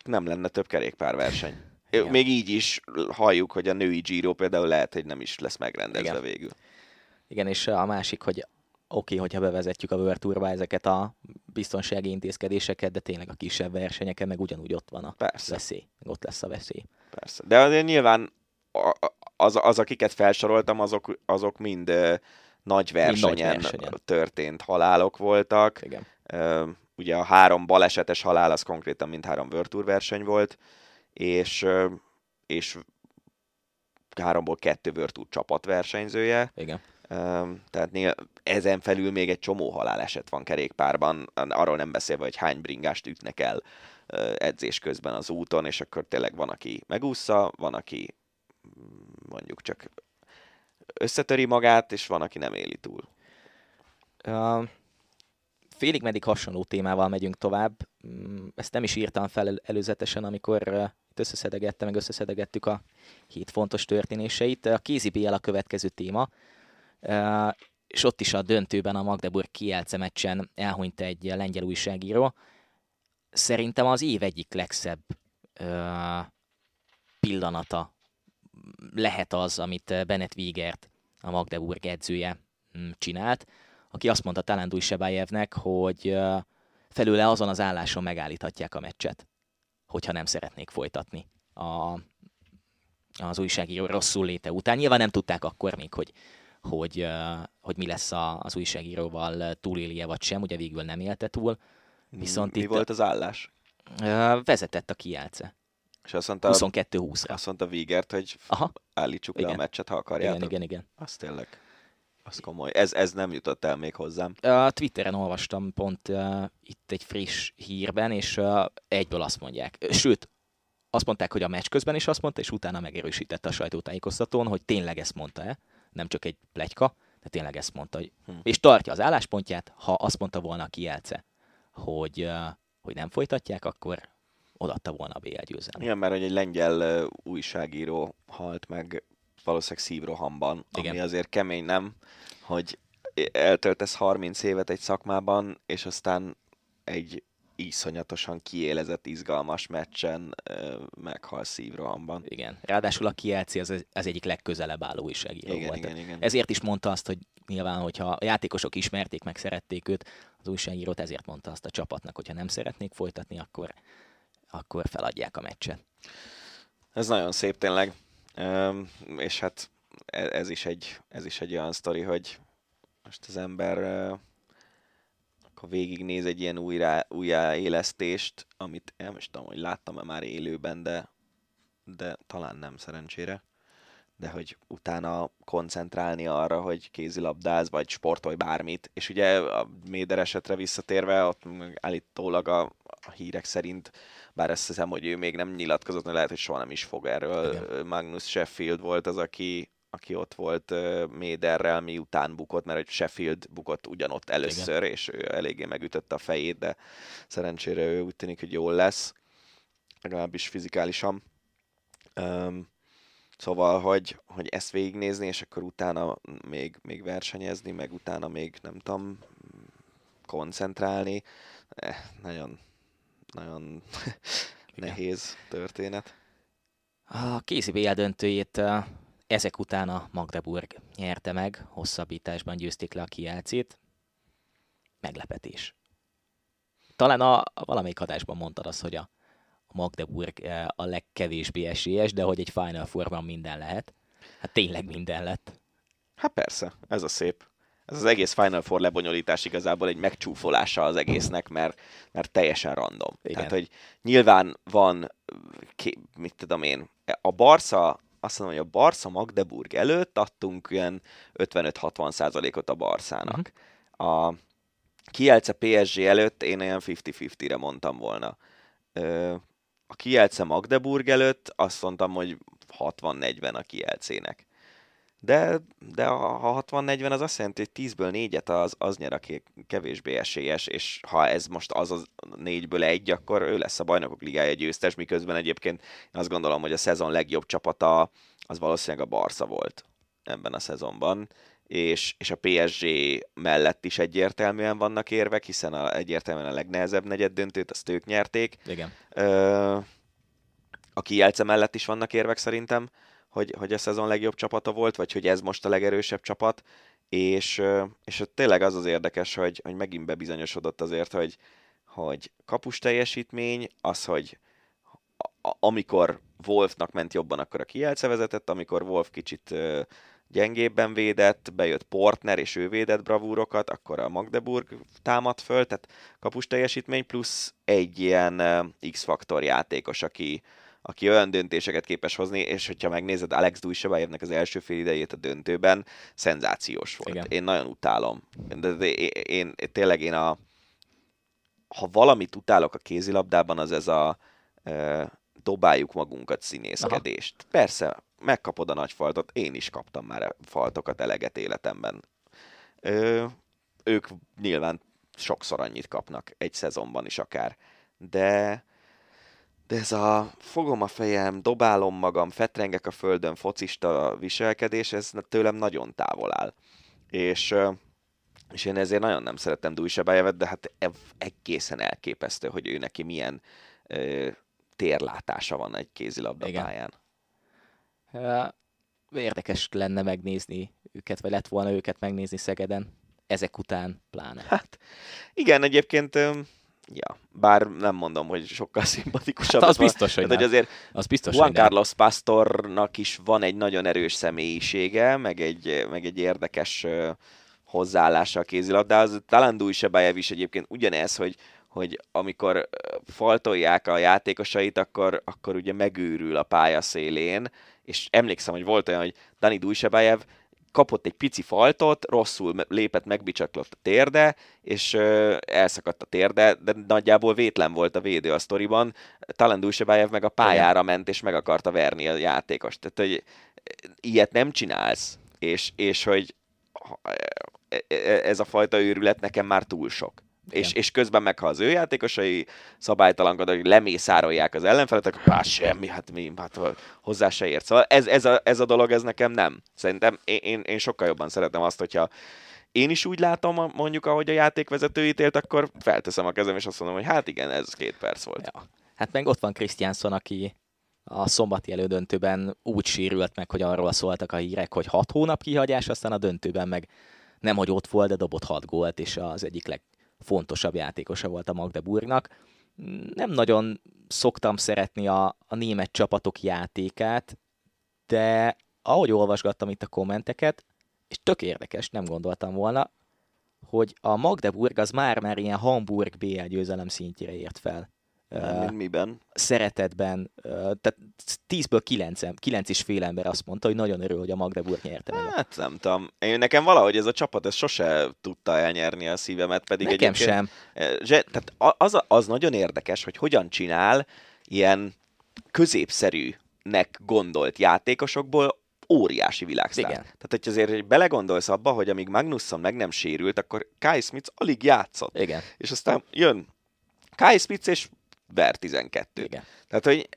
nem lenne több kerékpárverseny. Igen. Még így is halljuk, hogy a női Giro például lehet, hogy nem is lesz megrendezve igen. végül. Igen, és a másik, hogy oké, hogyha bevezetjük a World Tourba ezeket a biztonsági intézkedéseket, de tényleg a kisebb versenyeken meg ugyanúgy ott van a persze. veszély. Ott lesz a veszély. Persze. De azért nyilván a, Az, az, akiket felsoroltam, azok, azok mind ö, nagy, versenyen mind nagy versenyen történt halálok voltak. Igen. Ö, ugye a három balesetes halál az konkrétan mindhárom World Tour verseny volt, és, ö, és háromból kettő World Tour csapatversenyzője. Igen. Ö, tehát néha, ezen felül még egy csomó haláleset van kerékpárban, arról nem beszélve, hogy hány bringást ütnek el ö, edzés közben az úton, és akkor tényleg van, aki megússza, van, aki mondjuk csak összetöri magát, és van, aki nem éli túl. Uh, félig meddig hasonló témával megyünk tovább. Ezt nem is írtam fel előzetesen, amikor uh, itt összeszedegettem, meg összeszedegettük a hét fontos történéseit. A kézibél a következő téma, uh, és ott is a döntőben a Magdeburg Kielce meccsen elhunyt egy lengyel újságíró. Szerintem az év egyik legszebb uh, pillanata lehet az, amit Bennett Wiegert, a Magdeburg edzője csinált, aki azt mondta talán Dujšebájevnek, hogy felőle azon az álláson megállíthatják a meccset, hogyha nem szeretnék folytatni a, az újságíró rosszul léte után. Nyilván nem tudták akkor még, hogy, hogy, hogy mi lesz az újságíróval, túlélje vagy sem, ugye végül nem élte túl. Viszont mi itt volt az állás? Vezetett a Kielce. És azt mondta, huszonkettő húszra. Azt mondta Wiegert, hogy aha, állítsuk igen. le a meccset, ha akarjátok. Igen, igen, igen. Az tényleg, az komoly. Ez, ez nem jutott el még hozzám. A Twitteren olvastam pont uh, itt egy friss hírben, és uh, egyből azt mondják. Sőt, azt mondták, hogy a meccs közben is azt mondta, és utána megerősítette a sajtótájékoztatón, hogy tényleg ezt mondta-e, nem csak egy pletyka, de tényleg ezt mondta. Hogy... Hm. És tartja az álláspontját, ha azt mondta volna a Kielce, hogy, uh, hogy nem folytatják, akkor... odaadta volna a bé el győzelmet. Igen, mert hogy egy lengyel uh, újságíró halt meg valószínűleg szívrohamban, igen. ami azért kemény, nem? Hogy eltöltesz harminc évet egy szakmában, és aztán egy iszonyatosan kiélezett, izgalmas meccsen uh, meghal szívrohamban. Igen, ráadásul a Kielce az, az egyik legközelebb álló újságíró igen, volt. Igen, igen. Ezért is mondta azt, hogy nyilván, hogyha a játékosok ismerték, meg szerették őt, az újságírót ezért mondta azt a csapatnak, hogyha nem szeretnék folytatni, akkor akkor feladják a meccset. Ez nagyon szép tényleg, Üm, és hát ez is egy, ez is egy olyan sztori, hogy most az ember uh, akkor végignéz egy ilyen újra, újjáélesztést, amit nem is tudom, hogy láttam-e már élőben, de, de talán nem szerencsére, de hogy utána koncentrálni arra, hogy kézilabdáz, vagy sportolj bármit, és ugye a Mäder esetre visszatérve, ott állítólag a a hírek szerint, bár azt hiszem, hogy ő még nem nyilatkozott, lehet, hogy soha nem is fog erről. Igen. Magnus Sheffield volt az, aki, aki ott volt uh, Mäderrel, miután bukott, mert Sheffield bukott ugyanott először, igen. és ő eléggé megütötte a fejét, de szerencsére ő úgy tűnik, hogy jól lesz, legalábbis fizikálisan. Um, Szóval, hogy, hogy ezt végignézni, és akkor utána még, még versenyezni, meg utána még, nem tudom, koncentrálni, eh, nagyon, nagyon nehéz történet. A kézi bé el döntőjét ezek után a Magdeburg nyerte meg, hosszabbításban győzték le a Kielcét. Meglepetés. Talán a, a valamelyik adásban mondtad azt, hogy a Magdeburg a legkevésbé esélyes, de hogy egy Final Four-ban minden lehet. Hát tényleg minden lett. Hát persze, ez a szép. Ez az egész Final Four lebonyolítás igazából egy megcsúfolása az egésznek, mert, mert teljesen random. Igen. Tehát, hogy nyilván van, ki, mit tudom én, a Barca, azt mondom, hogy a Barca Magdeburg előtt adtunk ilyen ötvenöt-hatvan százalékot a Barcának. Uh-huh. A Kielce pé es gé előtt én olyan fifty-fifty-re mondtam volna. A Kielce Magdeburg előtt azt mondtam, hogy hatvan-negyven a Kielcének. De, de a hatvan-negyven az azt jelenti, hogy tízből négyet az, az nyer, aki kevésbé esélyes, és ha ez most az a négyből egy, akkor ő lesz a Bajnokok Ligája győztes, miközben egyébként azt gondolom, hogy a szezon legjobb csapata az valószínűleg a Barca volt ebben a szezonban, és, és a pé es gé mellett is egyértelműen vannak érvek, hiszen a, egyértelműen a legnehezebb negyed döntőt, azt ők nyerték. Igen. Ö, a Kielce mellett is vannak érvek szerintem, hogy, hogy a szezon legjobb csapata volt, vagy hogy ez most a legerősebb csapat, és, és tényleg az az érdekes, hogy, hogy megint bebizonyosodott azért, hogy, hogy kapus teljesítmény, az, hogy a, amikor Wolfnak ment jobban, akkor a Kielce vezetett, amikor Wolf kicsit gyengébben védett, bejött Portner, és ő védett bravúrokat, akkor a Magdeburg támadt föl, tehát kapus teljesítmény plusz egy ilyen X-faktor játékos, aki aki olyan döntéseket képes hozni, és hogyha megnézed Alex Dujšebájevnek az első fél idejét a döntőben, szenzációs volt. Igen. Én nagyon utálom. De én, tényleg én a... Ha valamit utálok a kézilabdában, az ez a e, dobáljuk magunkat színészkedést. Aha. Persze, megkapod a nagy faltot, én is kaptam már faltokat eleget életemben. Ö, ők nyilván sokszor annyit kapnak, egy szezonban is akár. De... De ez a fogom a fejem, dobálom magam, fetrengek a földön, focista viselkedés, ez tőlem nagyon távol áll. És, és én ezért nagyon nem szerettem Dujšebájevet, de hát egészen elképesztő, hogy ő neki milyen ö, térlátása van egy kézilabda pályán. Érdekes lenne megnézni őket, vagy lett volna őket megnézni Szegeden, ezek után pláne. Hát igen, egyébként... Ja, bár nem mondom, hogy sokkal szimpatikusabb. Hát az biztos, hogy, hát, hogy azért az biztos, Juan Carlos Pastornak is van egy nagyon erős személyisége, meg egy, meg egy érdekes uh, hozzáállása a kézilabdához. Talán Dujšebájev is egyébként ugyanez, hogy, hogy amikor uh, faltolják a játékosait, akkor, akkor ugye megőrül a pálya szélén, és emlékszem, hogy volt olyan, hogy Dani Dujšebájev kapott egy pici faltot, rosszul lépett, megbicsaklott a térde, és ö, elszakadt a térde, de nagyjából vétlen volt a védő a sztoriban. Talán Dujšebájev meg a pályára ment, és meg akarta verni a játékost. Tehát, hogy ilyet nem csinálsz, és, és hogy ez a fajta őrület nekem már túl sok. És, és közben meg, ha az ő játékosai szabálytalankodnak, hogy lemészárolják az ellenfelet, akkor hát semmi, hát mi, hát hozzá se ért. Szóval ez, ez, a, ez a dolog, ez nekem nem. Szerintem én, én sokkal jobban szeretem azt, hogyha én is úgy látom, mondjuk, ahogy a játékvezető ítélt, akkor felteszem a kezem, és azt mondom, hogy hát igen, ez két perc volt. Ja. Hát meg ott van Krisztiánszon, aki a szombati elődöntőben úgy sérült meg, hogy arról szóltak a hírek, hogy hat hónap kihagyás, aztán a döntőben meg nem, hogy ott volt, de dobott hat gólt, és az egyik leg fontosabb játékosa volt a Magdeburgnak. Nem nagyon szoktam szeretni a, a német csapatok játékát, de ahogy olvasgattam itt a kommenteket, és tök érdekes, nem gondoltam volna, hogy a Magdeburg az már-már ilyen Hamburg bé el győzelem szintjére ért fel. Nem, uh, miben? Szeretetben. Uh, tehát tízből kilenc és fél ember azt mondta, hogy nagyon örül, hogy a Magdeburg nyerte meg. Hát nem tudom. Én, nekem valahogy ez a csapat, ez sose tudta elnyerni a szívemet, pedig nekem egyébként... Nekem sem. Zse, tehát az, az nagyon érdekes, hogy hogyan csinál ilyen középszerűnek gondolt játékosokból óriási világsztár. Igen. Tehát, hogy azért hogy belegondolsz abba, hogy amíg Magnusson meg nem sérült, akkor Kai Smith alig játszott. Igen. És aztán jön Kai Spitz, és ver tizenkettőt. Igen. Tehát, hogy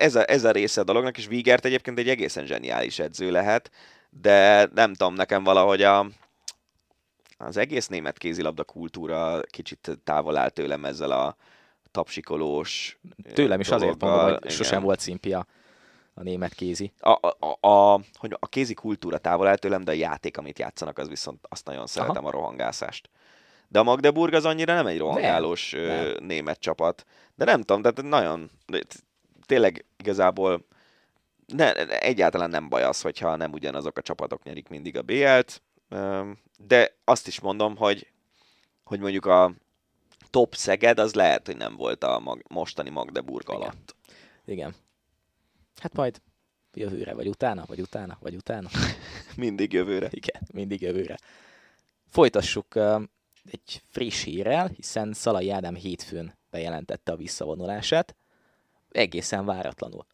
ez a, ez a része a dolognak, és Wiegert egyébként egy egészen zseniális edző lehet, de nem tudom, nekem valahogy a, az egész német kézilabda kultúra kicsit távol áll tőlem ezzel a tapsikolós tőlem is dologgal. Azért mondom, hogy sosem volt szimpia a német kézi. A, a, a, hogy a kézi kultúra távol áll tőlem, de a játék, amit játszanak, az viszont azt nagyon szeretem, aha, a rohangászást. De a Magdeburg az annyira nem egy rohangálós nem, ö, nem. német csapat. De nem tudom, de nagyon, de tényleg igazából ne, egyáltalán nem baj az, hogyha nem ugyanazok a csapatok nyerik mindig a bé el-t, de azt is mondom, hogy, hogy mondjuk a top Szeged az lehet, hogy nem volt a mag, mostani Magdeburg igen. alatt. Igen. Hát majd jövőre, vagy utána, vagy utána, vagy utána. Mindig jövőre. Igen, mindig jövőre. Folytassuk uh, egy friss hírrel, hiszen Szalai Ádám hétfőn bejelentette a visszavonulását. Egészen váratlanul.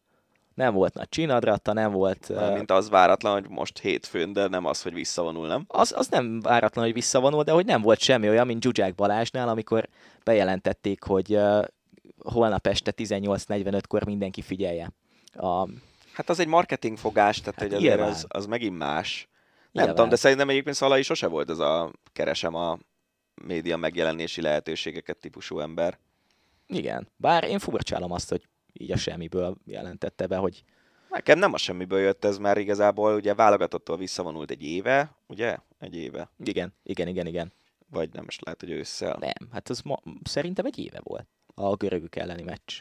Nem volt nagy csinadratta, nem volt... Uh, mint az váratlan, hogy most hétfőn, de nem az, hogy visszavonul, nem? Az, az nem váratlan, hogy visszavonul, de hogy nem volt semmi olyan, mint Zsuzsák Balázsnál, amikor bejelentették, hogy uh, holnap este tizennyolc negyvenötkor mindenki figyelje. A... Hát az egy marketing fogás, tehát hát hogy az, az megint más. Nem tudom, de szerintem egyébként Szalai sose volt ez a keresem a média megjelenési lehetőségeket típusú ember. Igen, bár én furcsálom azt, hogy így a semmiből jelentette be, hogy... Nekem nem a semmiből jött ez, mert igazából ugye válogatottól visszavonult egy éve, ugye? Egy éve. Igen, igen, igen, igen. Vagy nem is lehet, hogy ősszel. Nem, hát az ma... szerintem egy éve volt a görögök elleni meccs.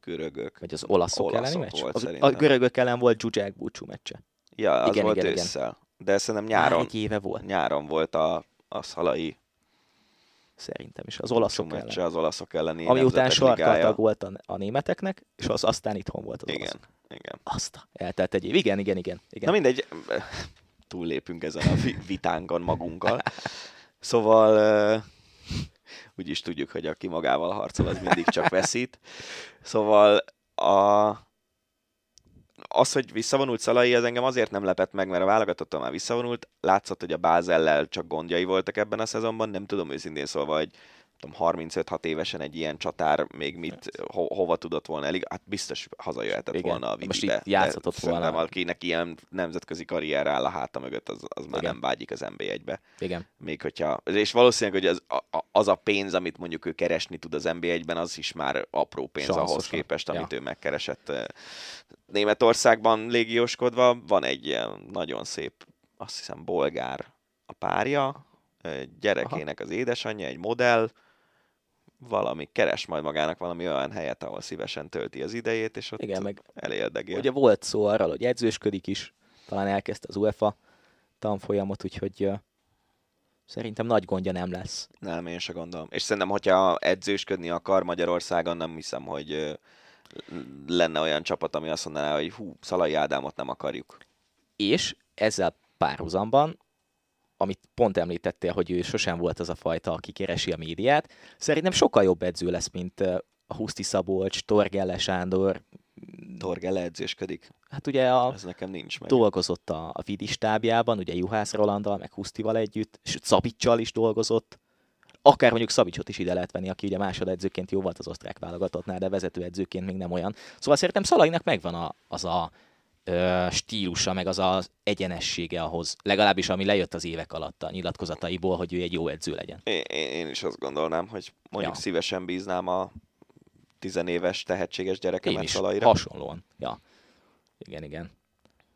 Görögök. Vagy az olaszok, olaszok elleni meccs? Volt, a, a görögök ellen volt Zsuzsák búcsú meccse. Ja, az igen, volt igen, ősszel. De szerintem nyáron, egy éve volt. Nyáron volt a, a Szalai. Szerintem is. Az olaszok ellen. Meccse, az olaszok elleni. Ami után sarkaltag volt a, a németeknek, és az aztán itthon volt az igen, olaszok. Igen. Aztán eltelt egy év. Igen, igen, igen, igen. Na mindegy, túllépünk ezen a vitánkon magunkkal. Szóval... Úgy is tudjuk, hogy aki magával harcol, az mindig csak veszít. Szóval a... az, hogy visszavonult Szalai, az engem azért nem lepett meg, mert a válogatottan már visszavonult. Látszott, hogy a Bázellel csak gondjai voltak ebben a szezonban. Nem tudom őszintén szólva, hogy harmincöt-hat évesen egy ilyen csatár még mit, ho- hova tudott volna elég. Hát biztos hazajöhetett igen, volna a Vidibe. Most játszott volna. Akinek ilyen nemzetközi karrier áll a háta mögött, az, az már igen. nem vágyik az en bé egybe. Igen. Még hogyha, és valószínűleg, hogy az a, az a pénz, amit mondjuk ő keresni tud az en bé egyben, az is már apró pénz Sanszosan. ahhoz képest, amit ja. ő megkeresett. Németországban légióskodva van egy nagyon szép, azt hiszem, bolgár a párja, gyerekének aha. az édesanyja, egy modell, valami, keres majd magának valami olyan helyet, ahol szívesen tölti az idejét, és ott igen, meg eléldegél. Ugye volt szó arról, hogy edzősködik is, talán elkezdte az UEFA tanfolyamot, úgyhogy uh, szerintem nagy gondja nem lesz. Nem, én se gondolom. És szerintem, hogyha edzősködni akar Magyarországon, nem hiszem, hogy uh, lenne olyan csapat, ami azt mondaná, hogy hú, Szalai Ádámot nem akarjuk. És ezzel párhuzamban, amit pont említettél, hogy ő sosem volt az a fajta, aki keresi a médiát. Szerintem sokkal jobb edző lesz, mint a Huszti Szabolcs, Torgelle Sándor. Torgelle edzősködik? Hát ugye a... Ez nekem nincs meg. Dolgozott a, a Vidi stábjában, ugye Juhász Rolanddal, meg Husztival együtt, és Szabicsal is dolgozott. Akár mondjuk Szabicsot is ide lehet venni, aki ugye másodedzőként jó volt az osztrák válogatottnál, de vezetőedzőként még nem olyan. Szóval szerintem Szalainak megvan a, az a... stílusa, meg az az egyenessége ahhoz, legalábbis ami lejött az évek alatt a nyilatkozataiból, hogy ő egy jó edző legyen. Én, én is azt gondolnám, hogy mondjuk ja. szívesen bíznám a tizenéves tehetséges gyerekemet Szalaira. Hasonlóan, ja. Igen, igen.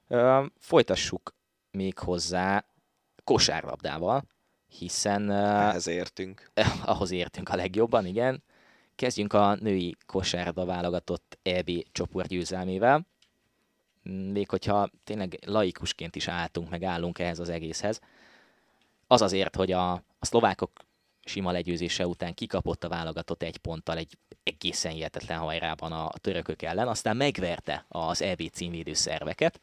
Ö, folytassuk még hozzá kosárlabdával, hiszen... Ehhez értünk. Eh, ahhoz értünk a legjobban, igen. Kezdjünk a női kosárlabda válogatott é bé csoportgyőzelmével. Még hogyha tényleg laikusként is álltunk, meg állunk ehhez az egészhez. Az azért, hogy a, a szlovákok sima legyőzése után kikapott a válogatott egy ponttal egy egészen hihetetlen hajrában a törökök ellen, aztán megverte az é bé címvédő szerveket.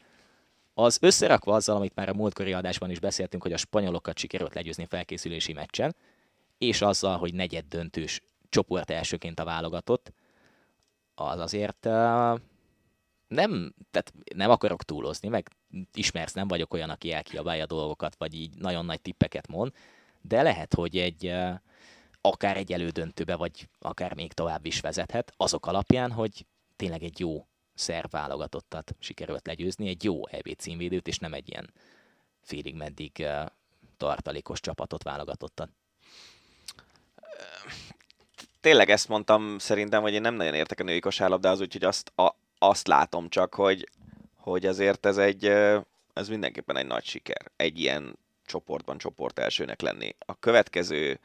Az összerakva azzal, amit már a múltkori adásban is beszéltünk, hogy a spanyolokat sikerült legyőzni a felkészülési meccsen, és azzal, hogy negyed döntős csoport elsőként a válogatott, az azért... Uh, Nem, tehát nem akarok túlozni, meg ismersz, nem vagyok olyan, aki elkiabálja dolgokat, vagy így nagyon nagy tippeket mond, de lehet, hogy egy akár egy elődöntőbe, vagy akár még tovább is vezethet, azok alapján, hogy tényleg egy jó szerb válogatottat sikerült legyőzni, egy jó é bé címvédőt, és nem egy ilyen félig meddig tartalékos csapatot válogatottat. Tényleg ezt mondtam szerintem, hogy én nem nagyon értek a női kosárlabdához, úgyhogy azt, a, azt látom csak, hogy, hogy azért ez egy, ez mindenképpen egy nagy siker, egy ilyen csoportban csoport elsőnek lenni. A következő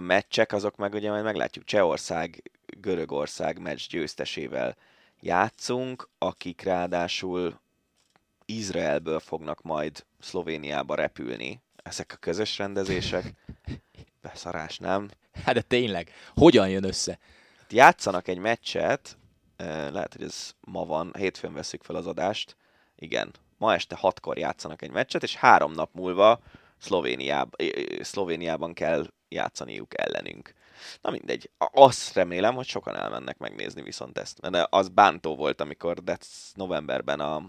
meccsek, azok meg ugye majd meglátjuk, Csehország, Görögország meccs győztesével játszunk, akik ráadásul Izraelből fognak majd Szlovéniába repülni. Ezek a közös rendezések. Beszarás, nem? Hát de tényleg, hogyan jön össze? Játszanak egy meccset, lehet, hogy ez ma van, hétfőn veszük fel az adást. Igen, ma este hatkor játszanak egy meccset, és három nap múlva Szlovéniában, Szlovéniában kell játszaniuk ellenünk. Na mindegy, azt remélem, hogy sokan elmennek megnézni viszont ezt. De az bántó volt, amikor de novemberben a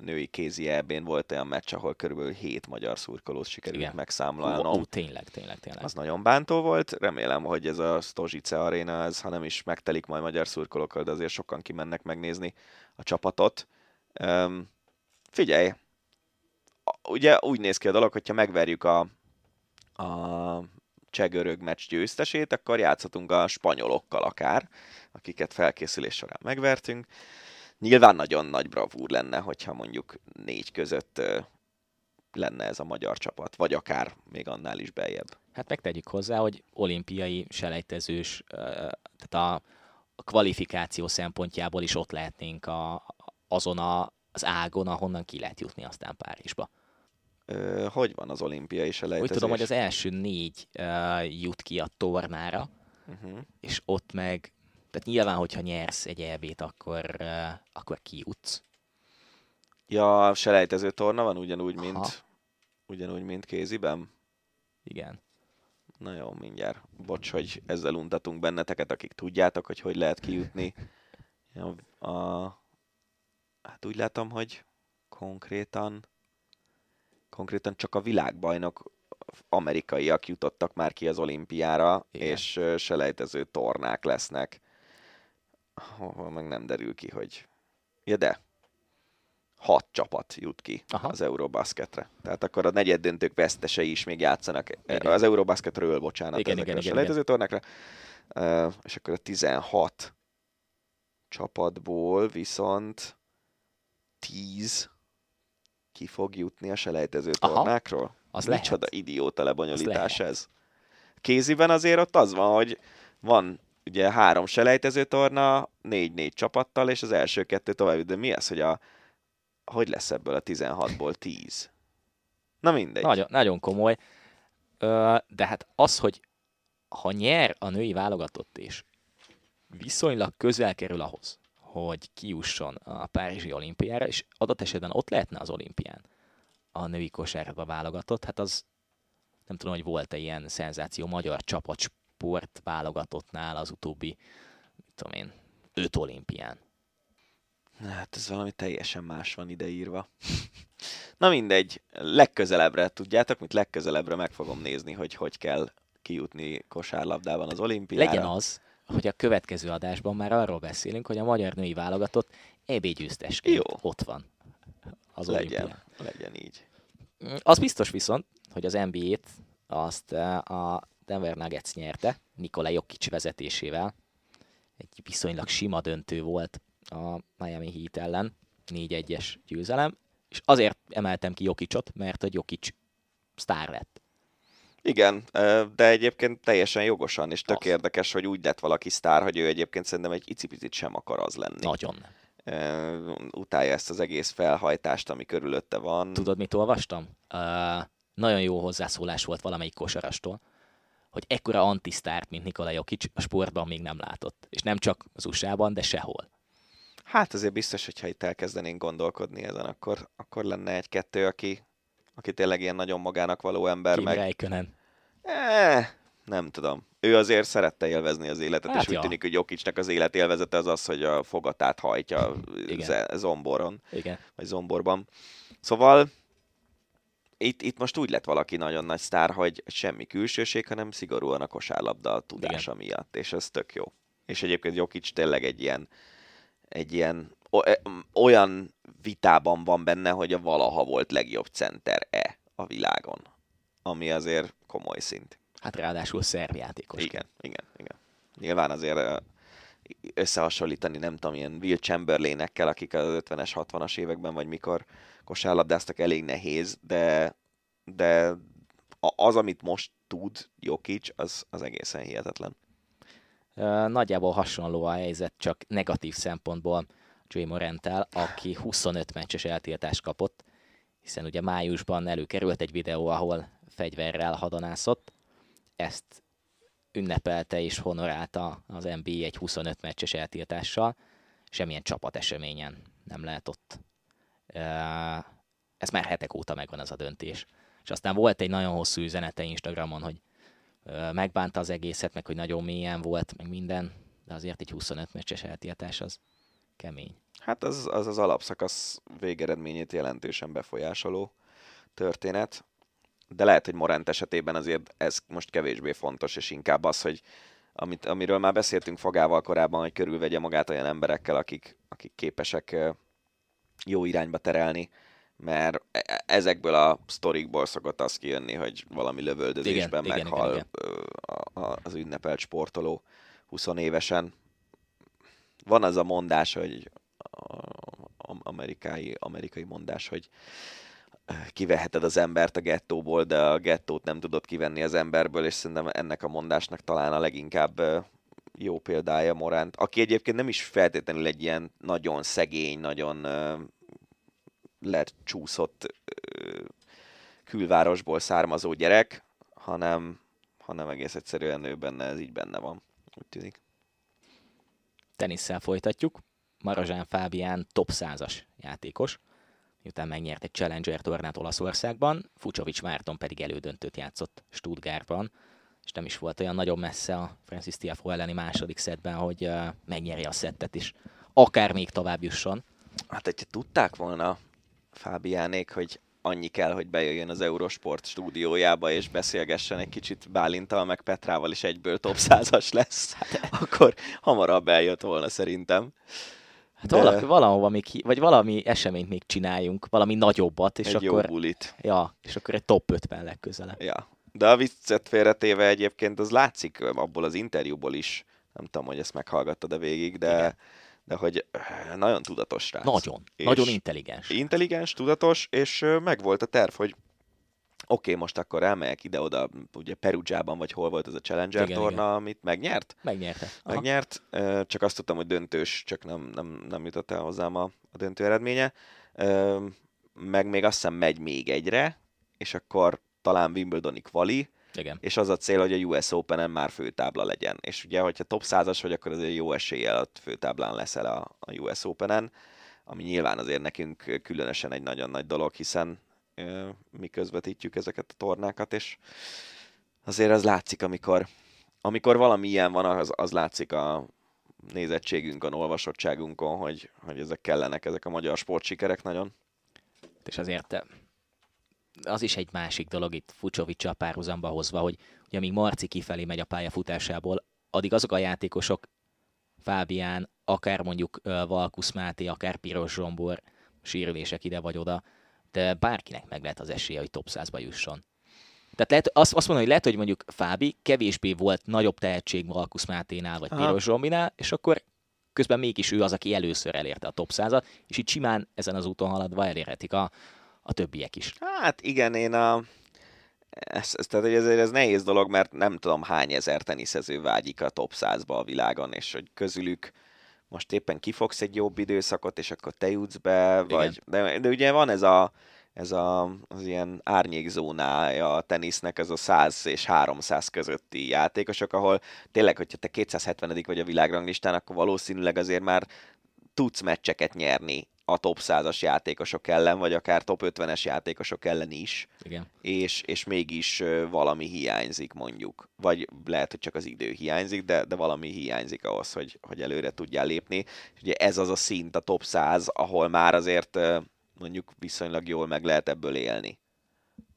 női kézi é bén volt olyan meccs, ahol körülbelül hét magyar szurkolót sikerült megszámlálnom. Ó, tényleg, tényleg, tényleg. Az nagyon bántó volt. Remélem, hogy ez a Stozsice aréna, ez, ha nem is megtelik majd magyar szurkolókkal, de azért sokan kimennek megnézni a csapatot. Üm, figyelj! Ugye úgy néz ki a dolog, hogyha megverjük a, a cseh-görög meccs győztesét, akkor játszhatunk a spanyolokkal akár, akiket felkészülés során megvertünk. Nyilván nagyon nagy bravúr lenne, hogyha mondjuk négy között ö, lenne ez a magyar csapat, vagy akár még annál is beljebb. Hát megtegyük hozzá, hogy olimpiai selejtezős, ö, tehát a kvalifikáció szempontjából is ott lehetnénk a, azon a, az ágon, ahonnan ki lehet jutni aztán Párizsba. Ö, hogy van az olimpiai selejtezés? Úgy tudom, hogy az első négy ö, jut ki a tornára, uh-huh. és ott meg... Tehát nyilván, hogyha nyersz egy é bét, akkor, uh, akkor kijutsz. Ja, selejtező torna van ugyanúgy, mint, ugyanúgy, mint kéziben? Igen. Na jó, mindjárt. Bocs, hogy ezzel untatunk benneteket, akik tudjátok, hogy hogy lehet kijutni. Ja, a... Hát úgy látom, hogy konkrétan, konkrétan csak a világbajnok amerikaiak jutottak már ki az olimpiára, igen. és uh, selejtező tornák lesznek. Hol meg nem derül ki, hogy... Ja, de hat csapat jut ki Aha. az Eurobasketre. Tehát akkor a negyeddöntők vesztesei is még játszanak. Igen. Az Eurobasketről, bocsánat, igen, ezekre igen, a selejtező tornákra. Uh, és akkor a tizenhat csapatból viszont tíz ki fog jutni a selejtező Aha. tornákról. Az micsoda idióta lebonyolítás ez. Kéziben azért ott az van, hogy van... Ugye három selejtező torna, négy-négy csapattal, és az első kettő tovább. De mi az, hogy a... Hogy lesz ebből a tizenhatból tíz? Na mindegy. Nagyon, nagyon komoly. Ö, de hát az, hogy ha nyer a női válogatott és viszonylag közel kerül ahhoz, hogy kijusson a Párizsi olimpiára, és adott esetben ott lehetne az olimpián a női kosárba válogatott, hát az nem tudom, hogy volt-e ilyen szenzáció magyar csapat sport válogatottnál az utóbbi, mit tudom én, öt olimpián. Hát ez valami teljesen más van ideírva. Na mindegy, legközelebbre tudjátok, mit legközelebbre meg fogom nézni, hogy hogy kell kijutni kosárlabdában az olimpiára. Legyen az, hogy a következő adásban már arról beszélünk, hogy a magyar női válogatott é bé győztesként ott van az legyen, olimpián. Legyen így. Az biztos viszont, hogy az en bé á-t azt a Denver Nuggets nyerte, Nikola Jokic vezetésével. Egy viszonylag sima döntő volt a Miami Heat ellen, négy egyes győzelem, és azért emeltem ki Jokicot, mert a Jokic sztár lett. Igen, de egyébként teljesen jogosan, és tök az. Érdekes, hogy úgy lett valaki sztár, hogy ő egyébként szerintem egy icipicit sem akar az lenni. Nagyon. Utálja ezt az egész felhajtást, ami körülötte van. Tudod, mit olvastam? Uh, nagyon jó hozzászólás volt valamelyik kosarastól, hogy ekkora antisztárt, mint Nikola Jokic, a sportban még nem látott. És nem csak az u es á-ban, de sehol. Hát azért biztos, hogyha itt elkezdenénk gondolkodni ezen, akkor, akkor lenne egy-kettő, aki, aki tényleg ilyen nagyon magának való ember. Kim meg... Räikkönen. Eh, nem tudom. Ő azért szerette élvezni az életet, hát és ja. úgy tűnik, hogy Jokicnak az élet élvezete az az, hogy a fogatát hajtja zomboron. Igen. Vagy zomborban. Szóval itt, itt most úgy lett valaki nagyon nagy sztár, hogy semmi külsőség, hanem szigorúan a kosárlabda tudása igen. miatt, és ez tök jó. És egyébként Jokic tényleg egy ilyen, egy ilyen olyan vitában van benne, hogy a valaha volt legjobb center-e a világon, ami azért komoly szint. Hát ráadásul szerb játékos. Igen, igen, igen. Nyilván azért összehasonlítani, nem tudom, ilyen Will Chamberlainekkel, akik az ötvenes, hatvanas években, vagy mikor kosárlabdáztak, elég nehéz, de, de az, amit most tud Jokic, az, az egészen hihetetlen. Nagyjából hasonló a helyzet, csak negatív szempontból Jay Morant-tel, aki huszonöt meccses eltiltást kapott, hiszen ugye májusban előkerült egy videó, ahol fegyverrel hadonászott, ezt ünnepelte és honorálta az en bé á egy huszonöt meccses eltiltással, semmilyen csapateseményen nem lehet ott. Ez már hetek óta megvan ez a döntés. És aztán volt egy nagyon hosszú üzenete Instagramon, hogy megbánta az egészet, meg hogy nagyon mélyen volt, meg minden, de azért egy huszonöt meccses eltiltás az kemény. Hát az az, az alapszakasz végeredményét jelentősen befolyásoló történet. De lehet, hogy Morant esetében azért ez most kevésbé fontos, és inkább az, hogy amit, amiről már beszéltünk Fogával korábban, hogy körülvegye magát olyan emberekkel, akik, akik képesek jó irányba terelni, mert ezekből a sztorikból szokott az kijönni, hogy valami lövöldözésben igen, meghal igen, igen, igen. az ünnepelt sportoló húsz évesen. Van az a mondás, hogy amerikai, amerikai mondás, hogy kiveheted az embert a gettóból, de a gettót nem tudod kivenni az emberből, és szerintem ennek a mondásnak talán a leginkább jó példája Morant, aki egyébként nem is feltétlenül egy ilyen nagyon szegény, nagyon lecsúszott külvárosból származó gyerek, hanem, hanem egész egyszerűen ő benne, ez így benne van, úgy tűnik. Tenisszel folytatjuk. Marazsán Fábián top százas játékos, miután megnyert egy Challenger tornát Olaszországban, Fucsovics Márton pedig elődöntőt játszott Stuttgartban, és nem is volt olyan nagyon messze a Francis Tiafoe elleni második szettben, hogy uh, megnyeri a szettet is. Akár még tovább jusson. Hát, hogyha tudták volna Fábiánék, hogy annyi kell, hogy bejöjjön az Eurosport stúdiójába, és beszélgessen egy kicsit Bálintal, meg Petrával, is egyből top százas lesz, akkor hamarabb eljött volna szerintem. Hát valaki, valahova még, vagy valami eseményt még csináljunk, valami nagyobbat, és egy akkor... Egy jó bulit. Ja, és akkor egy top ötven legközelebb. Ja, de a viccet félretéve egyébként az látszik abból az interjúból is, nem tudom, hogy ezt meghallgattad-e végig, de, de hogy nagyon tudatos srác. Nagyon, és nagyon intelligens. Intelligens, tudatos, és megvolt a terv, hogy oké, okay, most akkor elmegyek ide-oda, ugye Perugiában, vagy hol volt ez a Challenger igen, torna, igen. amit megnyert? Megnyerte. Aha. Megnyert, csak azt tudtam, hogy döntős, csak nem, nem, nem jutott el hozzám a, a döntő eredménye. Meg még azt hiszem megy még egyre, és akkor talán Wimbledoni kvali, igen. és az a cél, hogy a u es Openen már főtábla legyen. És ugye, hogyha top százas vagy, akkor azért jó eséllyel ott főtáblán leszel a, a u es Openen, ami nyilván azért nekünk különösen egy nagyon nagy dolog, hiszen mi közvetítjük ezeket a tornákat, és azért az látszik, amikor, amikor valami ilyen van, az, az látszik a nézettségünkön, olvasottságunkon, hogy, hogy ezek kellenek, ezek a magyar sportsikerek nagyon. És azért az is egy másik dolog itt Fucsovics-sal párhuzamba hozva, hogy ugye amíg Marci kifelé megy a pályafutásából, addig azok a játékosok, Fábián, akár mondjuk Valkusz Máté, akár Piros Zsombor, sérülések ide vagy oda, de bárkinek meg lehet az esélye, hogy top százba jusson. Tehát lehet, azt, azt mondom, hogy lehet, hogy mondjuk Fábi kevésbé volt nagyobb tehetség Valkusz Máténál, vagy Piros Zsombinál, és akkor közben mégis ő az, aki először elérte a top százat, és így simán ezen az úton haladva elérhetik a, a többiek is. Hát igen, én a... Ez, ez, tehát ez, ez nehéz dolog, mert nem tudom hány ezer teniszező vágyik a top százba a világon, és hogy közülük most éppen kifogsz egy jobb időszakot, és akkor te jutsz be, vagy... De, de ugye van ez a, ez a, az ilyen árnyékzónája a tenisznek, ez a száz és háromszáz közötti játékosok, ahol tényleg, hogyha te kétszázhetvenedik vagy a világranglistán, akkor valószínűleg azért már tudsz meccseket nyerni a top százas játékosok ellen, vagy akár top ötvenes játékosok ellen is, igen. És, és mégis valami hiányzik mondjuk, vagy lehet, hogy csak az idő hiányzik, de, de valami hiányzik ahhoz, hogy, hogy előre tudjál lépni. És ugye ez az a szint, a top száz, ahol már azért mondjuk viszonylag jól meg lehet ebből élni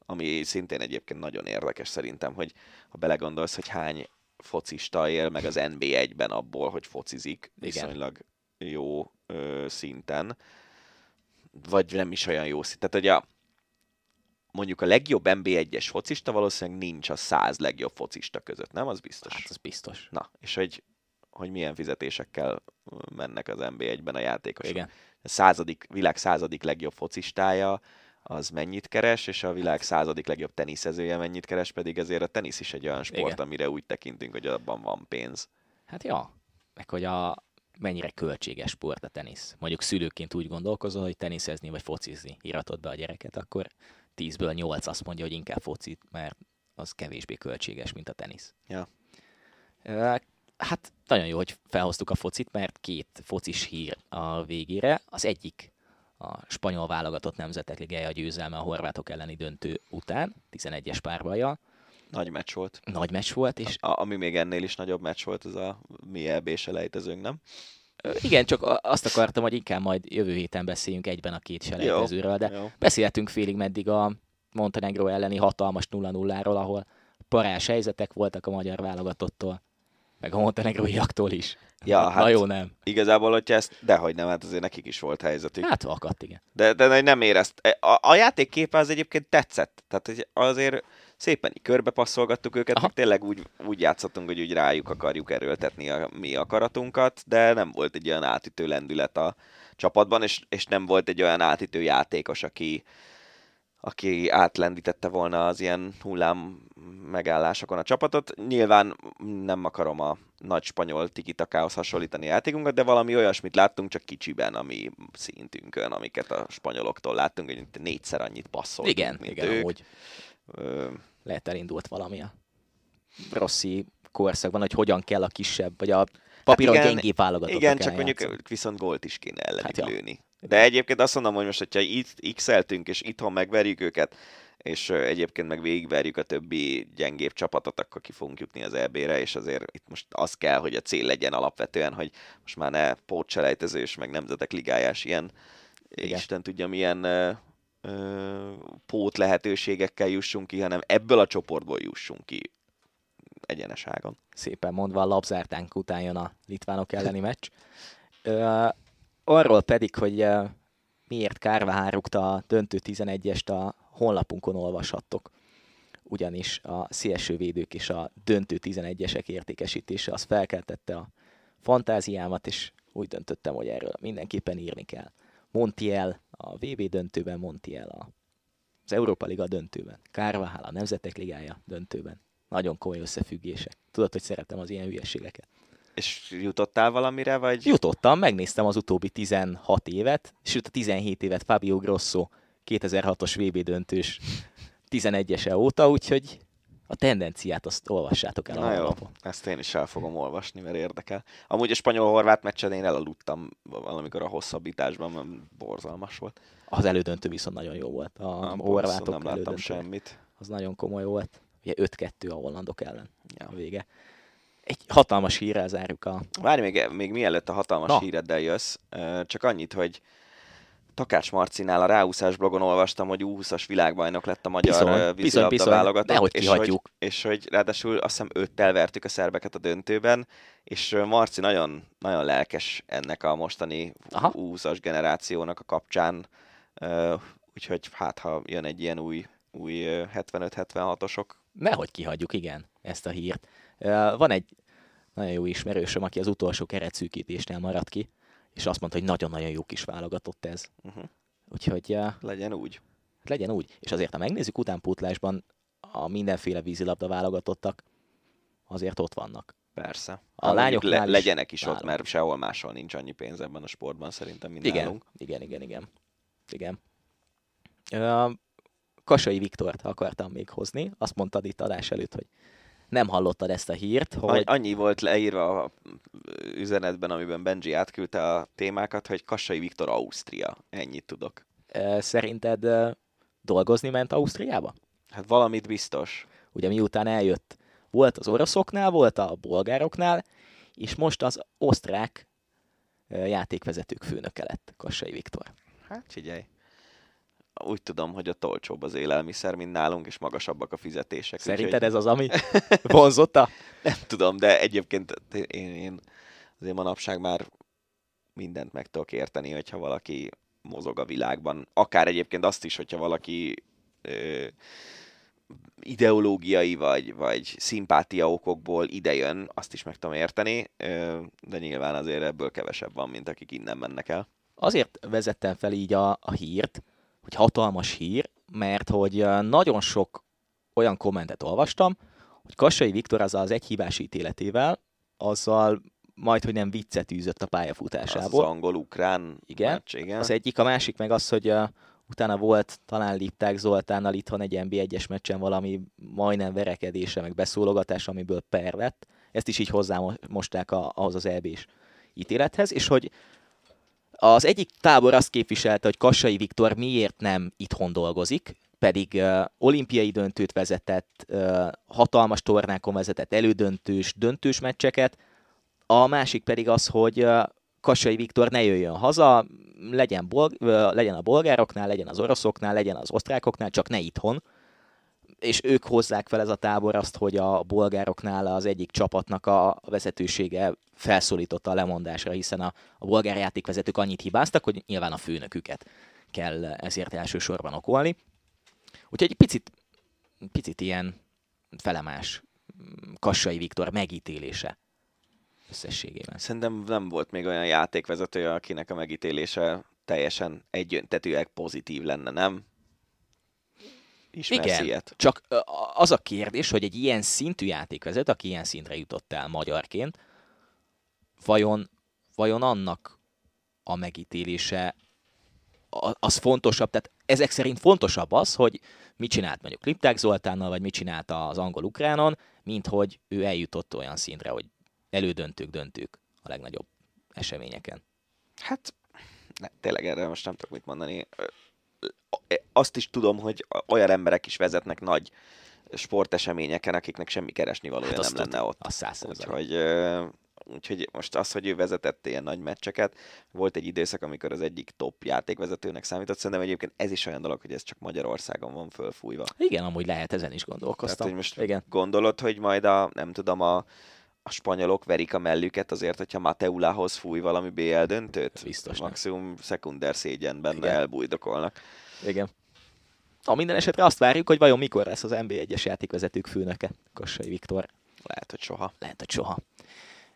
ami szintén egyébként nagyon érdekes szerintem, hogy ha belegondolsz, hogy hány focista él meg az en bé egyben abból, hogy focizik viszonylag igen. jó ö, szinten, vagy nem is olyan jó szinten. Tehát, hogy a, mondjuk a legjobb en bé egyes focista valószínűleg nincs a száz legjobb focista között, nem? Az biztos. Hát, az biztos. Na, és hogy, hogy milyen fizetésekkel mennek az en bé egyben a játékosok. Igen. A századik, világ századik legjobb focistája az mennyit keres, és a világ századik legjobb teniszezője mennyit keres, pedig ezért a tenisz is egy olyan sport, igen. amire úgy tekintünk, hogy abban van pénz. Hát ja, meg hogy a mennyire költséges sport a tenisz. Mondjuk szülőként úgy gondolkozol, hogy teniszezni vagy focizni iratod be a gyereket, akkor tízből nyolc azt mondja, hogy inkább focit, mert az kevésbé költséges, mint a tenisz. Ja. Hát nagyon jó, hogy felhoztuk a focit, mert két focis hír a végére. Az egyik a spanyol válogatott nemzetek ligája győzelme a horvátok elleni döntő után, tizenegyes párbajjal. Nagy meccs volt. Nagy meccs volt. És... A, ami még ennél is nagyobb meccs volt, ez a mi E B-selejtezőnk, nem? Igen, csak azt akartam, hogy inkább majd jövő héten beszéljünk egyben a két selejtezőről, de jó. Beszéltünk félig meddig a Montenegro elleni hatalmas nulla nulláról, ahol parás helyzetek voltak a magyar válogatottól, meg a montenegróiaktól is. Ja, hát na jó, nem. Igazából, hogyha ezt, dehogy nem, hát azért nekik is volt helyzetük. Hát akadt, igen. De, de nem érezt. A, a játék képe az egyébként tetszett. Tehát azért szépen körbe passzolgattuk őket, meg tényleg úgy, úgy játszottunk, hogy úgy rájuk akarjuk erőltetni a mi akaratunkat, de nem volt egy olyan átütő lendület a csapatban, és, és nem volt egy olyan átütő játékos, aki, aki átlendítette volna az ilyen hullám megállásokon a csapatot. Nyilván nem akarom a nagy spanyol tiki-takához hasonlítani a játékunkat, de valami olyasmit láttunk, csak kicsiben, ami szintünkön, amiket a spanyoloktól láttunk, hogy négyszer annyit passzoltunk, igen, mint igen, ők. Ahogy Ö... lehet elindult valami a rosszi korszakban, hogy hogyan kell a kisebb, vagy a papíron hát gyengébb válogatott. Igen, csak játszani. Mondjuk viszont gólt is kéne ellenük hát lőni. Ja. De egyébként azt mondom, hogy most, hogyha itt x-eltünk, és itthon megverjük őket, és egyébként meg végigverjük a többi gyengébb csapatot, akkor ki fogunk jutni az é bé-re, és azért itt most az kell, hogy a cél legyen alapvetően, hogy most már ne pótselejtezős, meg nemzetek ligájás ilyen, igen. Isten tudja, milyen ö, pót lehetőségekkel jussunk ki, hanem ebből a csoportból jussunk ki egyeneságon. Szépen mondva, a labzártánk után jön a litvánok elleni meccs. Ö, arról pedig, hogy ö, miért kárvá rúgta a döntő tizenegyest a honlapunkon olvashattok. Ugyanis a szélsővédők és a döntő tizenegyesek értékesítése az felkeltette a fantáziámat, és úgy döntöttem, hogy erről mindenképpen írni kell. Montiel a vé bé döntőben, Montiel az Európa Liga döntőben, Carvajal a Nemzetek Ligája döntőben. Nagyon komoly összefüggések. Tudod, hogy szeretem az ilyen hülyeségeket. És jutottál valamire, vagy? Jutottam, megnéztem az utóbbi tizenhat évet, sőt a tizenhét évet Fabio Grosso kétezer-hatos vé bé döntős tizenegyese óta, úgyhogy a tendenciát azt olvassátok el. Na a jó, napon. Ezt én is el fogom olvasni, mert érdekel. Amúgy a spanyol-horvát meccsen én elaludtam valamikor a hosszabbításban, borzalmas volt. Az elődöntő viszont nagyon jó volt. A, a horvátok nem láttam semmit. Az nagyon komoly volt. Ugye öt kettő a hollandok ellen ja. a vége. Egy hatalmas hírrel zárjuk a... Várj, még, még mielőtt a hatalmas Na. híreddel jössz, csak annyit, hogy Takács Marcinál a Ráúszás blogon olvastam, hogy U húszas világbajnok lett a magyar vízilabda válogatott, és hogy, és hogy ráadásul azt hiszem öttel vertük a szerbeket a döntőben, és Marci nagyon, nagyon lelkes ennek a mostani Aha. U húszas generációnak a kapcsán, úgyhogy hát ha jön egy ilyen új, új hetvenöt hetvenhatosok. Nehogy kihagyjuk, igen, ezt a hírt. Van egy nagyon jó ismerősöm, aki az utolsó keretszűkítésnél maradt ki, és azt mondta, hogy nagyon-nagyon jó kis válogatott ez. Uh-huh. Úgyhogy... Uh, legyen úgy. Legyen úgy. És azért, ha megnézzük utánpótlásban, a mindenféle vízilabda válogatottak azért ott vannak. Persze. A lányok le- legyenek is válog. Ott, mert sehol máshol nincs annyi pénz ebben a sportban, szerintem mindannálunk. Igen, igen, igen. igen. igen. Uh, Kassai Viktort akartam még hozni. Azt mondtad itt adás előtt, hogy nem hallottad ezt a hírt, hogy... Annyi volt leírva a üzenetben, amiben Benji átküldte a témákat, hogy Kassai Viktor Ausztria. Ennyit tudok. Szerinted dolgozni ment Ausztriába? Hát valamit biztos. Ugye miután eljött, volt az oroszoknál, volt a bolgároknál, és most az osztrák játékvezetők főnöke lett Kassai Viktor. Hát figyelj. úgy tudom, hogy ott olcsóbb az élelmiszer, mint nálunk, és magasabbak a fizetések. Szerinted úgy, ez az, ami vonzotta? Nem tudom, de egyébként én, én azért manapság már mindent meg tudok érteni, hogyha valaki mozog a világban. Akár egyébként azt is, hogyha valaki ö, ideológiai vagy, vagy szimpátia okokból idejön, azt is meg tudom érteni, ö, de nyilván azért ebből kevesebb van, mint akik innen mennek el. Azért vezettem fel így a, a hírt, hogy hatalmas hír, mert hogy nagyon sok olyan kommentet olvastam, hogy Kassai Viktor azzal az egyhibás ítéletével, azzal majd, hogy nem viccet űzött a pályafutásából. Az angol-ukrán meccs, igen. Az egyik, a másik meg az, hogy uh, utána volt talán Lipták Zoltánnal itthon egy en bé egyes meccsen valami majdnem verekedése, meg beszólogatás, amiből per lett. Ezt is így hozzámosták a, ahhoz az é bé-s ítélethez, és hogy az egyik tábor azt képviselte, hogy Kassai Viktor miért nem itthon dolgozik, pedig uh, olimpiai döntőt vezetett, uh, hatalmas tornákon vezetett, elődöntős, döntős meccseket. A másik pedig az, hogy Kassai Viktor ne jöjjön haza, legyen, bolg- legyen a bolgároknál, legyen az oroszoknál, legyen az osztrákoknál, csak ne itthon. És ők hozzák fel, ez a tábor, azt, hogy a bolgároknál az egyik csapatnak a vezetősége felszólította a lemondásra, hiszen a, a bolgár játékvezetők annyit hibáztak, hogy nyilván a főnöküket kell ezért elsősorban okolni. Úgyhogy egy picit, picit ilyen felemás Kassai Viktor megítélése. Összességében. Szerintem nem volt még olyan játékvezetője, akinek a megítélése teljesen egyöntetűleg pozitív lenne, nem? Ismersz igen, ilyet? Csak az a kérdés, hogy egy ilyen szintű játékvezető, aki ilyen szintre jutott el magyarként, vajon, vajon annak a megítélése az fontosabb? Tehát ezek szerint fontosabb az, hogy mit csinált mondjuk Lipták Zoltánnal, vagy mit csinált az angol-ukránon, mint hogy ő eljutott olyan szintre, hogy elődöntők, döntők a legnagyobb eseményeken. Hát, ne, tényleg erre most nem tudok mit mondani. Azt is tudom, hogy olyan emberek is vezetnek nagy sporteseményeken, akiknek semmi keresnivalója hát nem lenne ott. Úgyhogy, úgyhogy most az, hogy ő vezetett ilyen nagy meccseket, volt egy időszak, amikor az egyik top játékvezetőnek számított, szerintem egyébként ez is olyan dolog, hogy ez csak Magyarországon van fölfújva. Igen, amúgy lehet, ezen is gondolkoztam. Tehát, hogy most igen. Gondolod, hogy majd a, nem tudom, a a spanyolok verik a mellüket azért, hogyha Mateulához fúj valami bé el döntőt? Biztos maximum nem. Szekunder szégyenben igen. Elbújdokolnak. Igen. Na, minden esetre azt várjuk, hogy vajon mikor lesz az en bé egyes játékvezetők főnöke Kassai Viktor. Lehet, hogy soha. Lehet, hogy soha.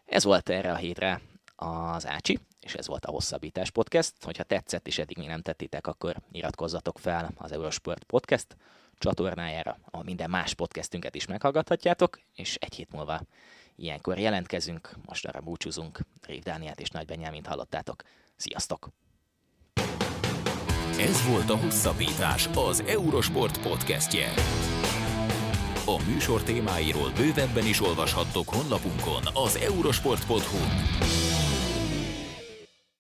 Ez volt erre a hétre az Ácsi, és ez volt a Hosszabbítás Podcast. Hogyha tetszett, és eddig még nem tettétek, akkor iratkozzatok fel az Eurosport Podcast csatornájára, ahol minden más podcastünket is meghallgathatjátok, és egy hét múlva ilyenkor jelentkezünk, most arra búcsúzunk. Rév Dánielt és Nagy Benyámint hallottátok. Sziasztok! Ez volt a Hosszabbítás, az Eurosport podcastje. A műsor témáiról bővebben is olvashattok honlapunkon az eurosport pont hu.